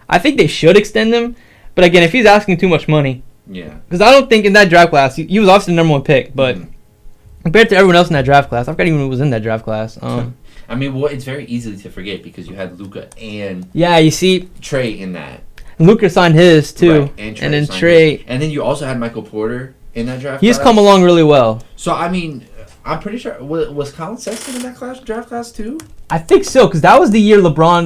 I think they should extend him, but again, if he's asking too much money. Yeah. Because I don't think in that draft class he was obviously the number 1 pick, but. Mm-hmm. Compared to everyone else in that draft class. I forgot even who was in that draft class. I mean, well, it's very easy to forget because you had Luka and... Yeah, you see... Trey in that. Luka signed his, too. Right. And then Trey... And then you also had Michael Porter in that draft class. He's come along really well. So, I mean, I'm pretty sure... Was Colin Sexton in that draft class, too? I think so, because that was the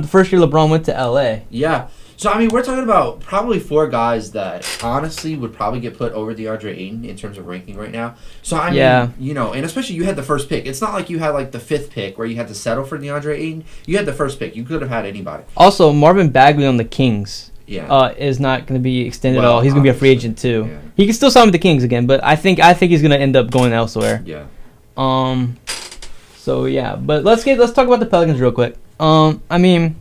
first year LeBron went to L.A. Yeah. So, I mean, we're talking about probably four guys that honestly would probably get put over DeAndre Ayton in terms of ranking right now. So, I mean, you know, and especially you had the first pick. It's not like you had, like, the fifth pick where you had to settle for DeAndre Ayton. You had the first pick. You could have had anybody. Also, Marvin Bagley on the Kings is not going to be extended at all. He's going to be a free agent, too. Yeah. He can still sign with the Kings again, but I think he's going to end up going elsewhere. Yeah. So, yeah. But let's talk about the Pelicans real quick. I mean...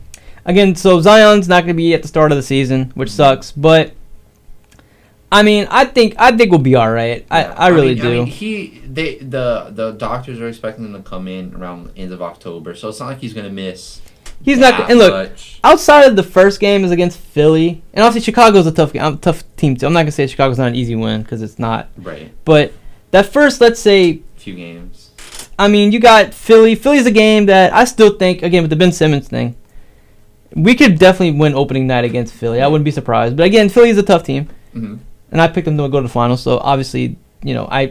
Again, so Zion's not going to be at the start of the season, which sucks. But I mean, I think we'll be all right. I really do. I mean, the doctors are expecting him to come in around the end of October, so it's not like he's going to miss. He's not. And look, outside of the first game is against Philly, and obviously Chicago's a tough game, a tough team too. I'm not going to say Chicago's not an easy win because it's not. Right. But that first, let's say, few games. I mean, you got Philly. Philly's a game that I still think, again, with the Ben Simmons thing. We could definitely win opening night against Philly. I wouldn't be surprised. But again, Philly's a tough team. Mm-hmm. And I picked them to go to the finals. So obviously, you know, I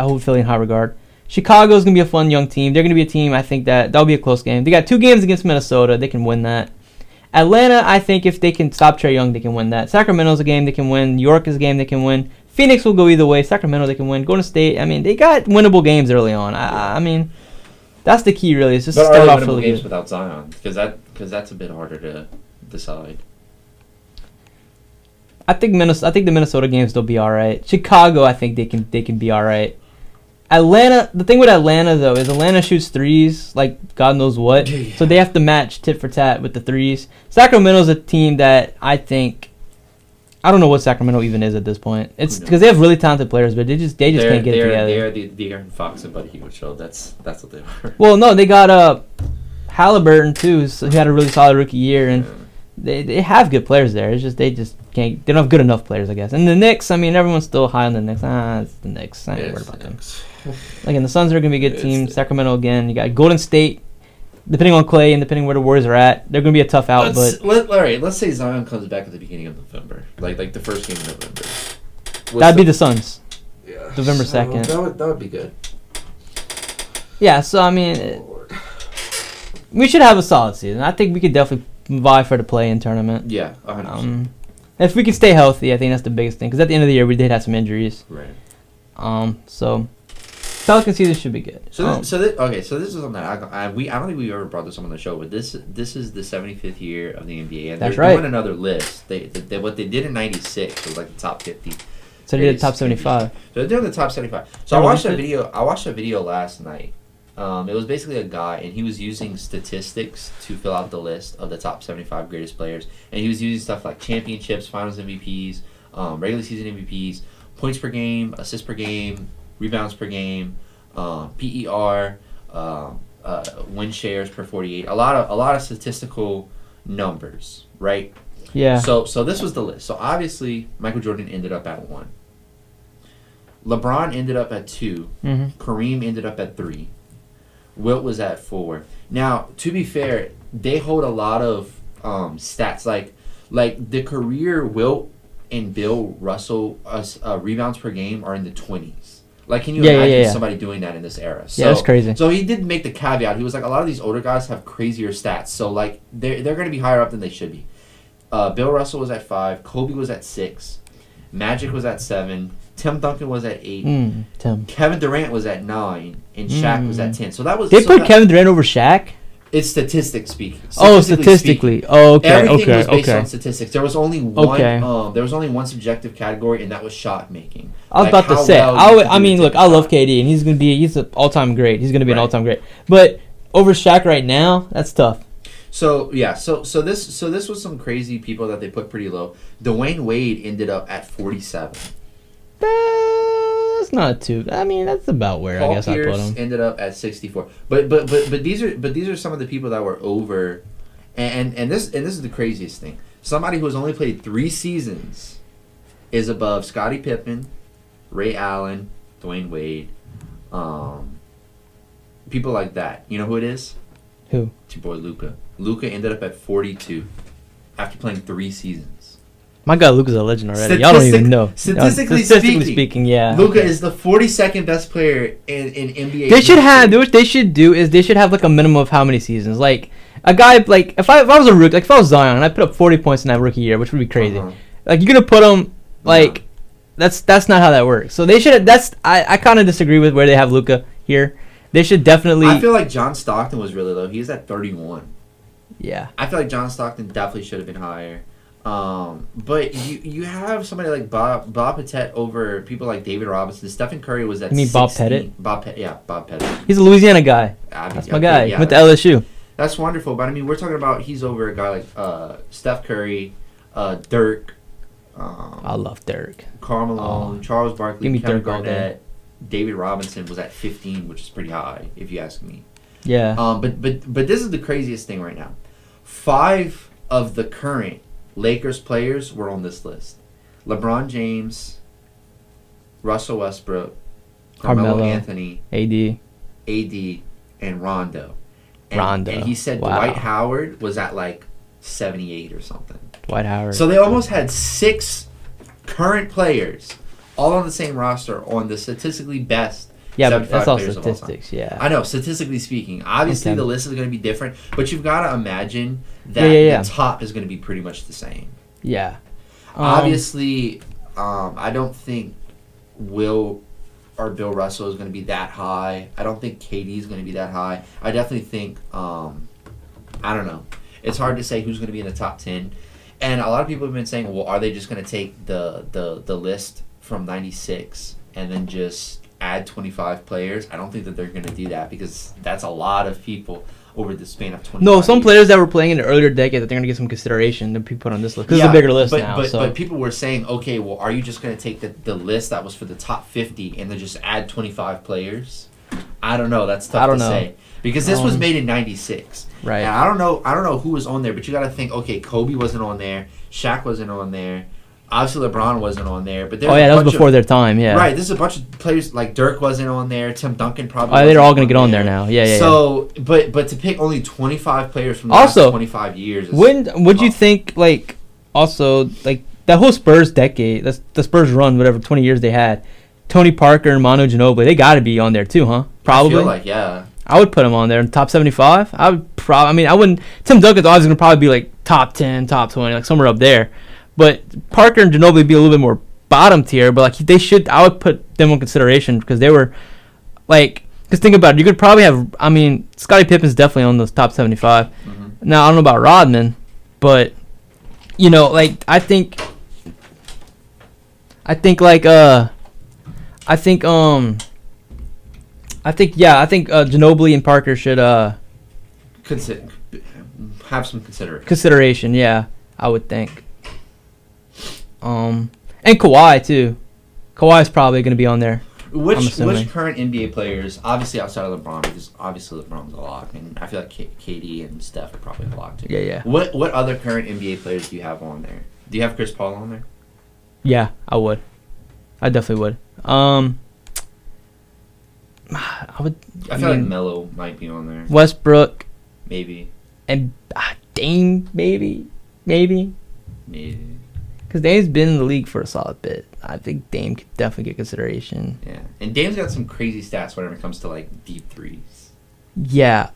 hold Philly in high regard. Chicago's going to be a fun young team. They're going to be a team, I think, that'll be a close game. They got two games against Minnesota. They can win that. Atlanta, I think if they can stop Trae Young, they can win that. Sacramento's a game they can win. New York is a game they can win. Phoenix will go either way. Sacramento, they can win. Golden State, I mean, they got winnable games early on. I mean... That's the key, really. It's just start off really games good. Without Zion, because that's a bit harder to decide. I think the Minnesota games they'll be all right. Chicago, I think they can be all right. Atlanta. The thing with Atlanta though is Atlanta shoots threes like God knows what, so they have to match tit for tat with the threes. Sacramento's a team that I don't know what Sacramento even is at this point. It's because they have really talented players, but they just can't get it together. They're the Aaron Fox and Buddy Hield show. That's what they were. Well, no, they got Halliburton too, so he had a really solid rookie year, and they have good players there. It's just they can't. They don't have good enough players, I guess. And the Knicks, I mean, everyone's still high on the Knicks. It's the Knicks. I ain't worried about them. Again, the Suns are gonna be a good team. Sacramento again. You got Golden State. Depending on Clay and depending where the Warriors are at, they're going to be a tough out. Let's say Zion comes back at the beginning of November, like the first game of November. That'd be the Suns. Yeah, November 2nd. That would be good. Yeah, so I mean, we should have a solid season. I think we could definitely vie for the play-in tournament. Yeah, 100%. If we can stay healthy, I think that's the biggest thing. Because at the end of the year, we did have some injuries. Right. So. Pelican season should be good. So this is something that I don't think we ever brought this up on the show, but this is the 75th year of the NBA, and they're doing another list. They what they did in '96 was like the top 50. So they did the top 75. So they're doing the top 75. So I watched a video last night. It was basically a guy, and he was using statistics to fill out the list of the top 75 greatest players, and he was using stuff like championships, Finals MVPs, regular season MVPs, points per game, assists per game. Rebounds per game, PER, win shares per 48. A lot of statistical numbers, right? Yeah. So this was the list. So obviously Michael Jordan ended up at 1. LeBron ended up at 2. Mm-hmm. Kareem ended up at 3. Wilt was at 4. Now, to be fair, they hold a lot of stats like the career Wilt and Bill Russell rebounds per game are in the 20s. Like, can you imagine somebody doing that in this era? So, yeah, that's crazy. So he did make the caveat. He was like, a lot of these older guys have crazier stats. So, like, they're going to be higher up than they should be. Bill Russell was at 5. Kobe was at 6. Magic was at 7. Tim Duncan was at 8. Kevin Durant was at 9. And Shaq was at 10. So that was... They put Kevin Durant over Shaq? It's statistics speaking. Statistically. Okay. Everything was based on statistics. There was only one. There was only one subjective category, and that was shot making. I was about to say. I love KD, and he's an all-time great. He's going to be an all-time great. But over Shaq right now, that's tough. So yeah. So this was some crazy people that they put pretty low. Dwayne Wade ended up at 47. That's not too. I mean, that's about where Paul Pierce I put him. Ended up at 64. But these are some of the people that were over, and this is the craziest thing. Somebody who has only played 3 seasons is above Scottie Pippen, Ray Allen, Dwayne Wade, people like that. You know who it is? Who? It's your boy Luka. Luka ended up at 42 after playing 3 seasons. My God, Luka's a legend already. Y'all don't even know. Statistically speaking, yeah. Luka is the 42nd best player in NBA. They should have. What they should do is they should have like a minimum of how many seasons. Like a guy like if I was a rookie, like if I was Zion and I put up 40 points in that rookie year, which would be crazy, like you're gonna put him like that's not how that works. So they should. I kind of disagree with where they have Luka here. They should definitely. I feel like John Stockton was really low. He's at 31. Yeah. I feel like John Stockton definitely should have been higher. But you have somebody like Bob Pettit over people like David Robinson. Stephen Curry was at. You mean 16. Bob Pettit? Bob Pettit. He's a Louisiana guy. I mean, that's my guy. Yeah, went to LSU. That's wonderful, but I mean, we're talking about he's over a guy like Steph Curry, Dirk. I love Dirk. Karl Malone, Charles Barkley, Kevin Garnett. David Robinson was at 15, which is pretty high, if you ask me. Yeah. But this is the craziest thing right now. 5 of the current Lakers players were on this list: LeBron James, Russell Westbrook, Carmelo Anthony, AD, and Rondo. And he said Dwight Howard was at like 78 or something. Dwight Howard. So they almost had 6 current players all on the same roster on the statistically best. Yeah, but that's all statistics. Yeah, I know. Statistically speaking, obviously the list is going to be different, but you've got to imagine that the top is going to be pretty much the same. Yeah. Obviously, I don't think Will or Bill Russell is going to be that high. I don't think KD is going to be that high. I definitely think I don't know. It's hard to say who's going to be in the top 10, and a lot of people have been saying, well, are they just going to take the list from '96 and then just add 25 players? I don't think that they're going to do that, because that's a lot of people over the span of 25 years. Some players that were playing in the earlier decade that they're going to get some consideration that people put on this list, because it's a bigger list now. But people were saying, okay, well, are you just going to take the list that was for the top 50 and then just add 25 players? I don't know. That's tough to say, because this was made in '96. Right. And I don't know who was on there, but you got to think, okay, Kobe wasn't on there. Shaq wasn't on there. Obviously, LeBron wasn't on there, but that was before their time. Yeah, right. This is a bunch of players like Dirk wasn't on there. Tim Duncan probably. They're all going to get on there now. Yeah. So, but to pick only 25 players from the last 25 years. Would you think like that whole Spurs decade, the Spurs run, whatever 20 years they had, Tony Parker and Manu Ginobili, they got to be on there too, huh? Probably. I feel like, yeah. I would put him on there in top 75. I would probably. I mean, I wouldn't. Tim Duncan's always going to probably be like top 10, top 20, like somewhere up there. But Parker and Ginobili would be a little bit more bottom tier, but like they should, I would put them on consideration, because they were, like, because think about it, you could probably have, I mean, Scottie Pippen's definitely on those top 75. Now I don't know about Rodman, but you know, like I think Ginobili and Parker should have some consideration. Consideration, yeah, I would think. And Kawhi too. Kawhi's probably going to be on there. Which current NBA players, obviously outside of LeBron, because obviously LeBron's a lock, and I feel like KD and Steph are probably a lock too. Yeah. What other current NBA players do you have on there? Do you have Chris Paul on there? Yeah, I would. I definitely would. I would. I mean, like Melo might be on there. Westbrook, maybe. And Dame, maybe. Because Dame's been in the league for a solid bit. I think Dame could definitely get consideration. Yeah, and Dame's got some crazy stats whenever it comes to, like, deep threes. Yeah.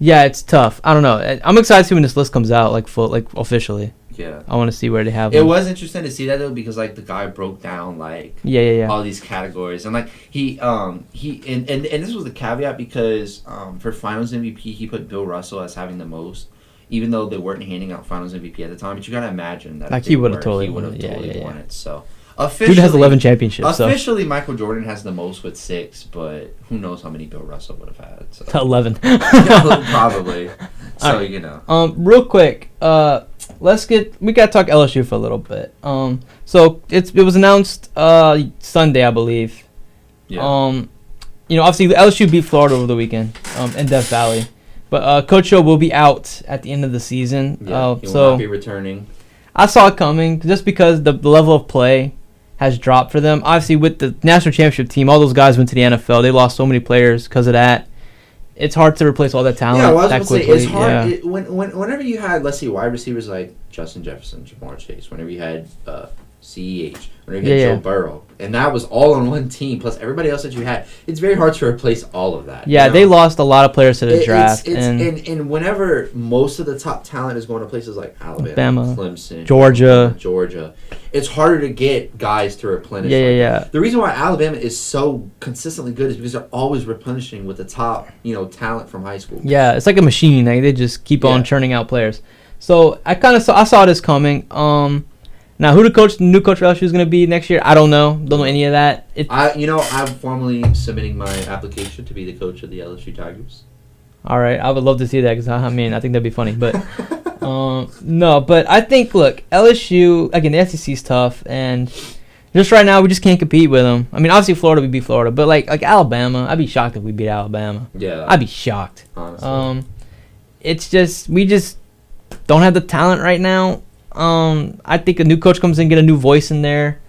Yeah, it's tough. I don't know. I'm excited to see when this list comes out, like, officially. Yeah. I want to see where they have it. It was interesting to see that, though, because, like, the guy broke down, like, all these categories. And, like, he this was the caveat, because for Finals MVP, he put Bill Russell as having the most, even though they weren't handing out Finals MVP at the time. But you got to imagine that like he would have totally won it. So officially, dude has 11 championships. Officially, so. Michael Jordan has the most with 6, but who knows how many Bill Russell would have had. So. 11. Probably. So, right. You know. Real quick, we got to talk LSU for a little bit. So it was announced Sunday, I believe. Yeah. You know, obviously, LSU beat Florida over the weekend in Death Valley. But Coach O will be out at the end of the season. Yeah, he will not be returning. I saw it coming just because the level of play has dropped for them. Obviously, with the national championship team, all those guys went to the NFL. They lost so many players because of that. It's hard to replace all that talent. Yeah, well, I was going to say, it's hard. Yeah. Whenever you had, let's see, wide receivers like Justin Jefferson, Jamar Chase, whenever you had CEH. We're going to get Joe Burrow. And that was all on one team, plus everybody else that you had. It's very hard to replace all of that. Yeah, you know? They lost a lot of players to the draft. And whenever most of the top talent is going to places like Alabama, Clemson, Georgia, it's harder to get guys to replenish. Yeah. The reason why Alabama is so consistently good is because they're always replenishing with the top, talent from high school. Yeah, it's like a machine. Like, they just keep on churning out players. So I saw this coming. Now, who the new coach for LSU is going to be next year? I don't know. Don't know any of that. I'm formally submitting my application to be the coach of the LSU Tigers. All right. I would love to see that because, I think that'd be funny. But no, but I think, look, LSU, again, the SEC's tough. And just right now, we just can't compete with them. I mean, obviously, Florida, we beat Florida. But, like Alabama, I'd be shocked if we beat Alabama. Yeah. I'd be shocked. Honestly. It's just, we just don't have the talent right now. I think a new coach comes in, get a new voice in there,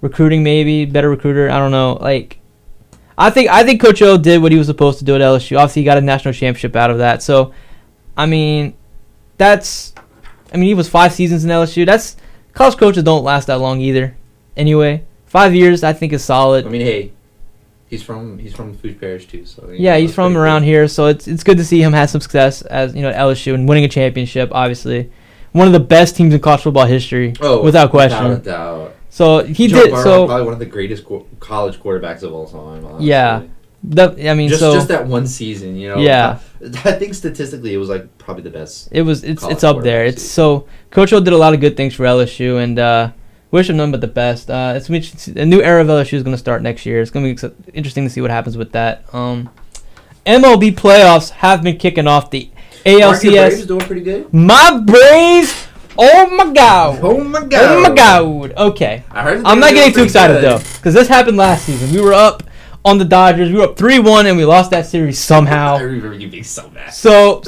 recruiting maybe better recruiter. I don't know. Like, I think Coach O did what he was supposed to do at LSU. Obviously, he got a national championship out of that. So, he was 5 seasons in LSU. That's college coaches don't last that long either. Anyway, 5 years I think is solid. Hey, he's from the Food Parish too. So he's from around here. So it's good to see him have some success as at LSU and winning a championship, obviously. One of the best teams in college football history, without question. Without a doubt. So he Joe did. Burrow, so probably one of the greatest college quarterbacks of all time. Honestly. Yeah, just that one season, Yeah, I think statistically it was probably the best. It's up there. It's so Coach O did a lot of good things for LSU, and wish him none but the best. It's a new era of LSU is going to start next year. It's going to be interesting to see what happens with that. MLB playoffs have been kicking off the ALCS. Mark Braves doing pretty good. My Braves! Oh my god! Okay. I'm not getting too excited though, because this happened last season. We were up on the Dodgers. We were up 3-1, and we lost that series somehow. I remember you being so mad. So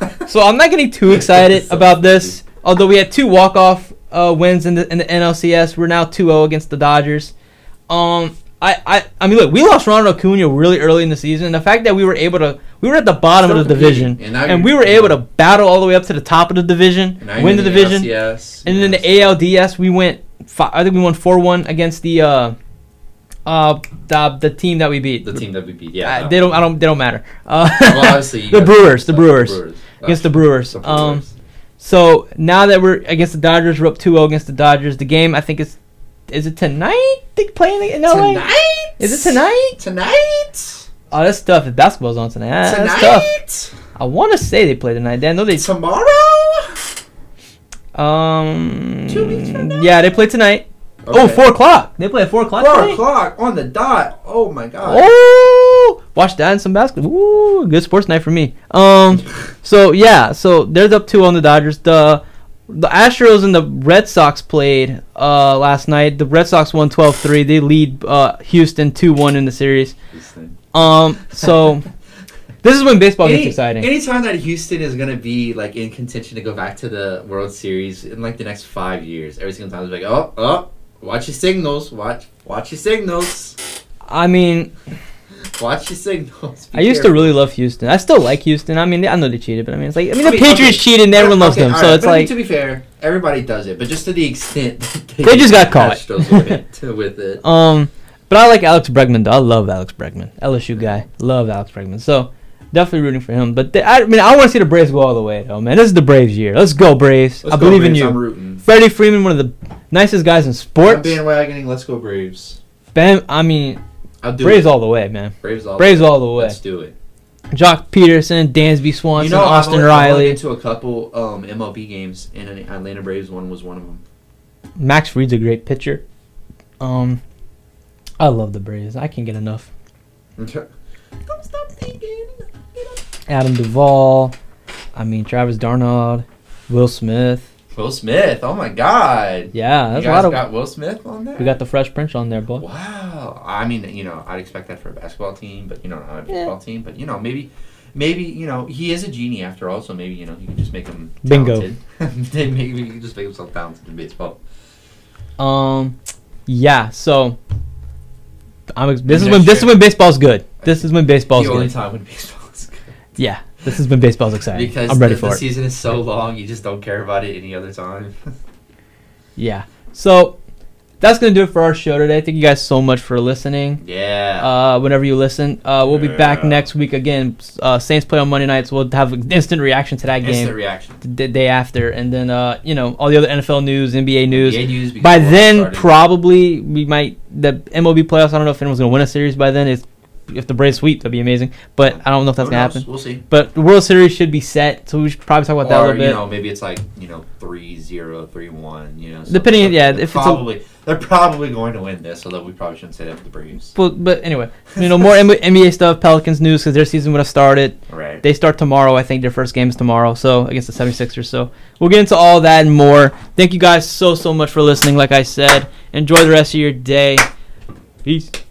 I'm not getting too excited about this. Although we had 2 walk-off wins in the NLCS, we're now 2-0 against the Dodgers. Look, we lost Ronald Acuna really early in the season, and the fact that we were at the bottom of the division, and we were able to battle all the way up to the top of the division, win the division, and then the ALDS, we went. I think we won 4-1 against the team that we beat. The team that we beat, yeah. They don't matter. Obviously, the Brewers. So now that we're against the Dodgers, we're up 2-0 against the Dodgers. The game, I think is it tonight? They playing in LA? Tonight? Is it tonight? Tonight? Oh, that's tough. If basketball's on tonight. That's tough. I want to say they play tonight. I know they tomorrow. 2 weeks from now. Yeah, they play tonight. Okay. Oh, 4 o'clock. They play at 4 o'clock. 4 o'clock on the dot. Oh my god. Oh, watch that and some basketball. Ooh, good sports night for me. So they're up 2 on the Dodgers. The Astros and the Red Sox played last night. The Red Sox won 12-3. They lead Houston 2-1 in the series. So this is when baseball gets exciting. Anytime that Houston is going to be in contention to go back to the World Series in the next 5 years, every single time it's watch your signals. Watch your signals. Watch your signals. I used to really love Houston. I still like Houston. I know they cheated, but the Patriots cheated and everyone loves them. Right, so it's to be fair, everybody does it, but just to the extent that they just got caught with it. But I like Alex Bregman though. I love Alex Bregman. LSU guy. Love Alex Bregman. So definitely rooting for him. But I want to see the Braves go all the way though, man. This is the Braves year. Let's go Braves. I believe in you. I'm rooting. Freddie Freeman, one of the nicest guys in sports. I'm bandwagoning. Let's go Braves. Braves all the way, man. Braves all the way. Let's do it. Jock Peterson, Dansby Swanson, Austin Riley. I went into a couple MLB games, and an Atlanta Braves one was one of them. Max Fried's a great pitcher. I love the Braves. I can't get enough. Don't stop thinking. Adam Duvall. Travis Darnold. Will Smith, oh my God! Yeah, that's a lot of. Got Will Smith on there. We got the Fresh Prince on there, boy. Wow, I'd expect that for a basketball team, but not a baseball team. But maybe he is a genie after all. So maybe you can just make him talented. Bingo. Maybe you can just make himself talented in baseball. Yeah. So. This is when baseball's good. This is when baseball's good. The only time when baseball's good. Yeah. This is when baseball's exciting. Because I'm ready for it. Because the season is so long, you just don't care about it any other time. Yeah. So, that's going to do it for our show today. Thank you guys so much for listening. Yeah. Whenever you listen. We'll be back next week again. Saints play on Monday nights. We'll have an instant reaction to that game. Instant reaction. The day after. And then, you know, all the other NFL news, NBA news. By then, probably, we might, the MLB playoffs, I don't know if anyone's going to win a series by then. It's, if the Braves sweep, that'd be amazing. But I don't know if that's going to happen. We'll see. But the World Series should be set, so we should probably talk about that a little bit. Or, you know, maybe it's like, you know, 3-0, 3-1, you know. Depending, yeah. They're probably going to win this, although we probably shouldn't say that for the Braves. But anyway, you know, more NBA stuff, Pelicans news, because their season would have started. Right. They start tomorrow. I think their first game is tomorrow, so against the 76ers. So we'll get into all that and more. Thank you guys so much for listening, like I said. Enjoy the rest of your day. Peace.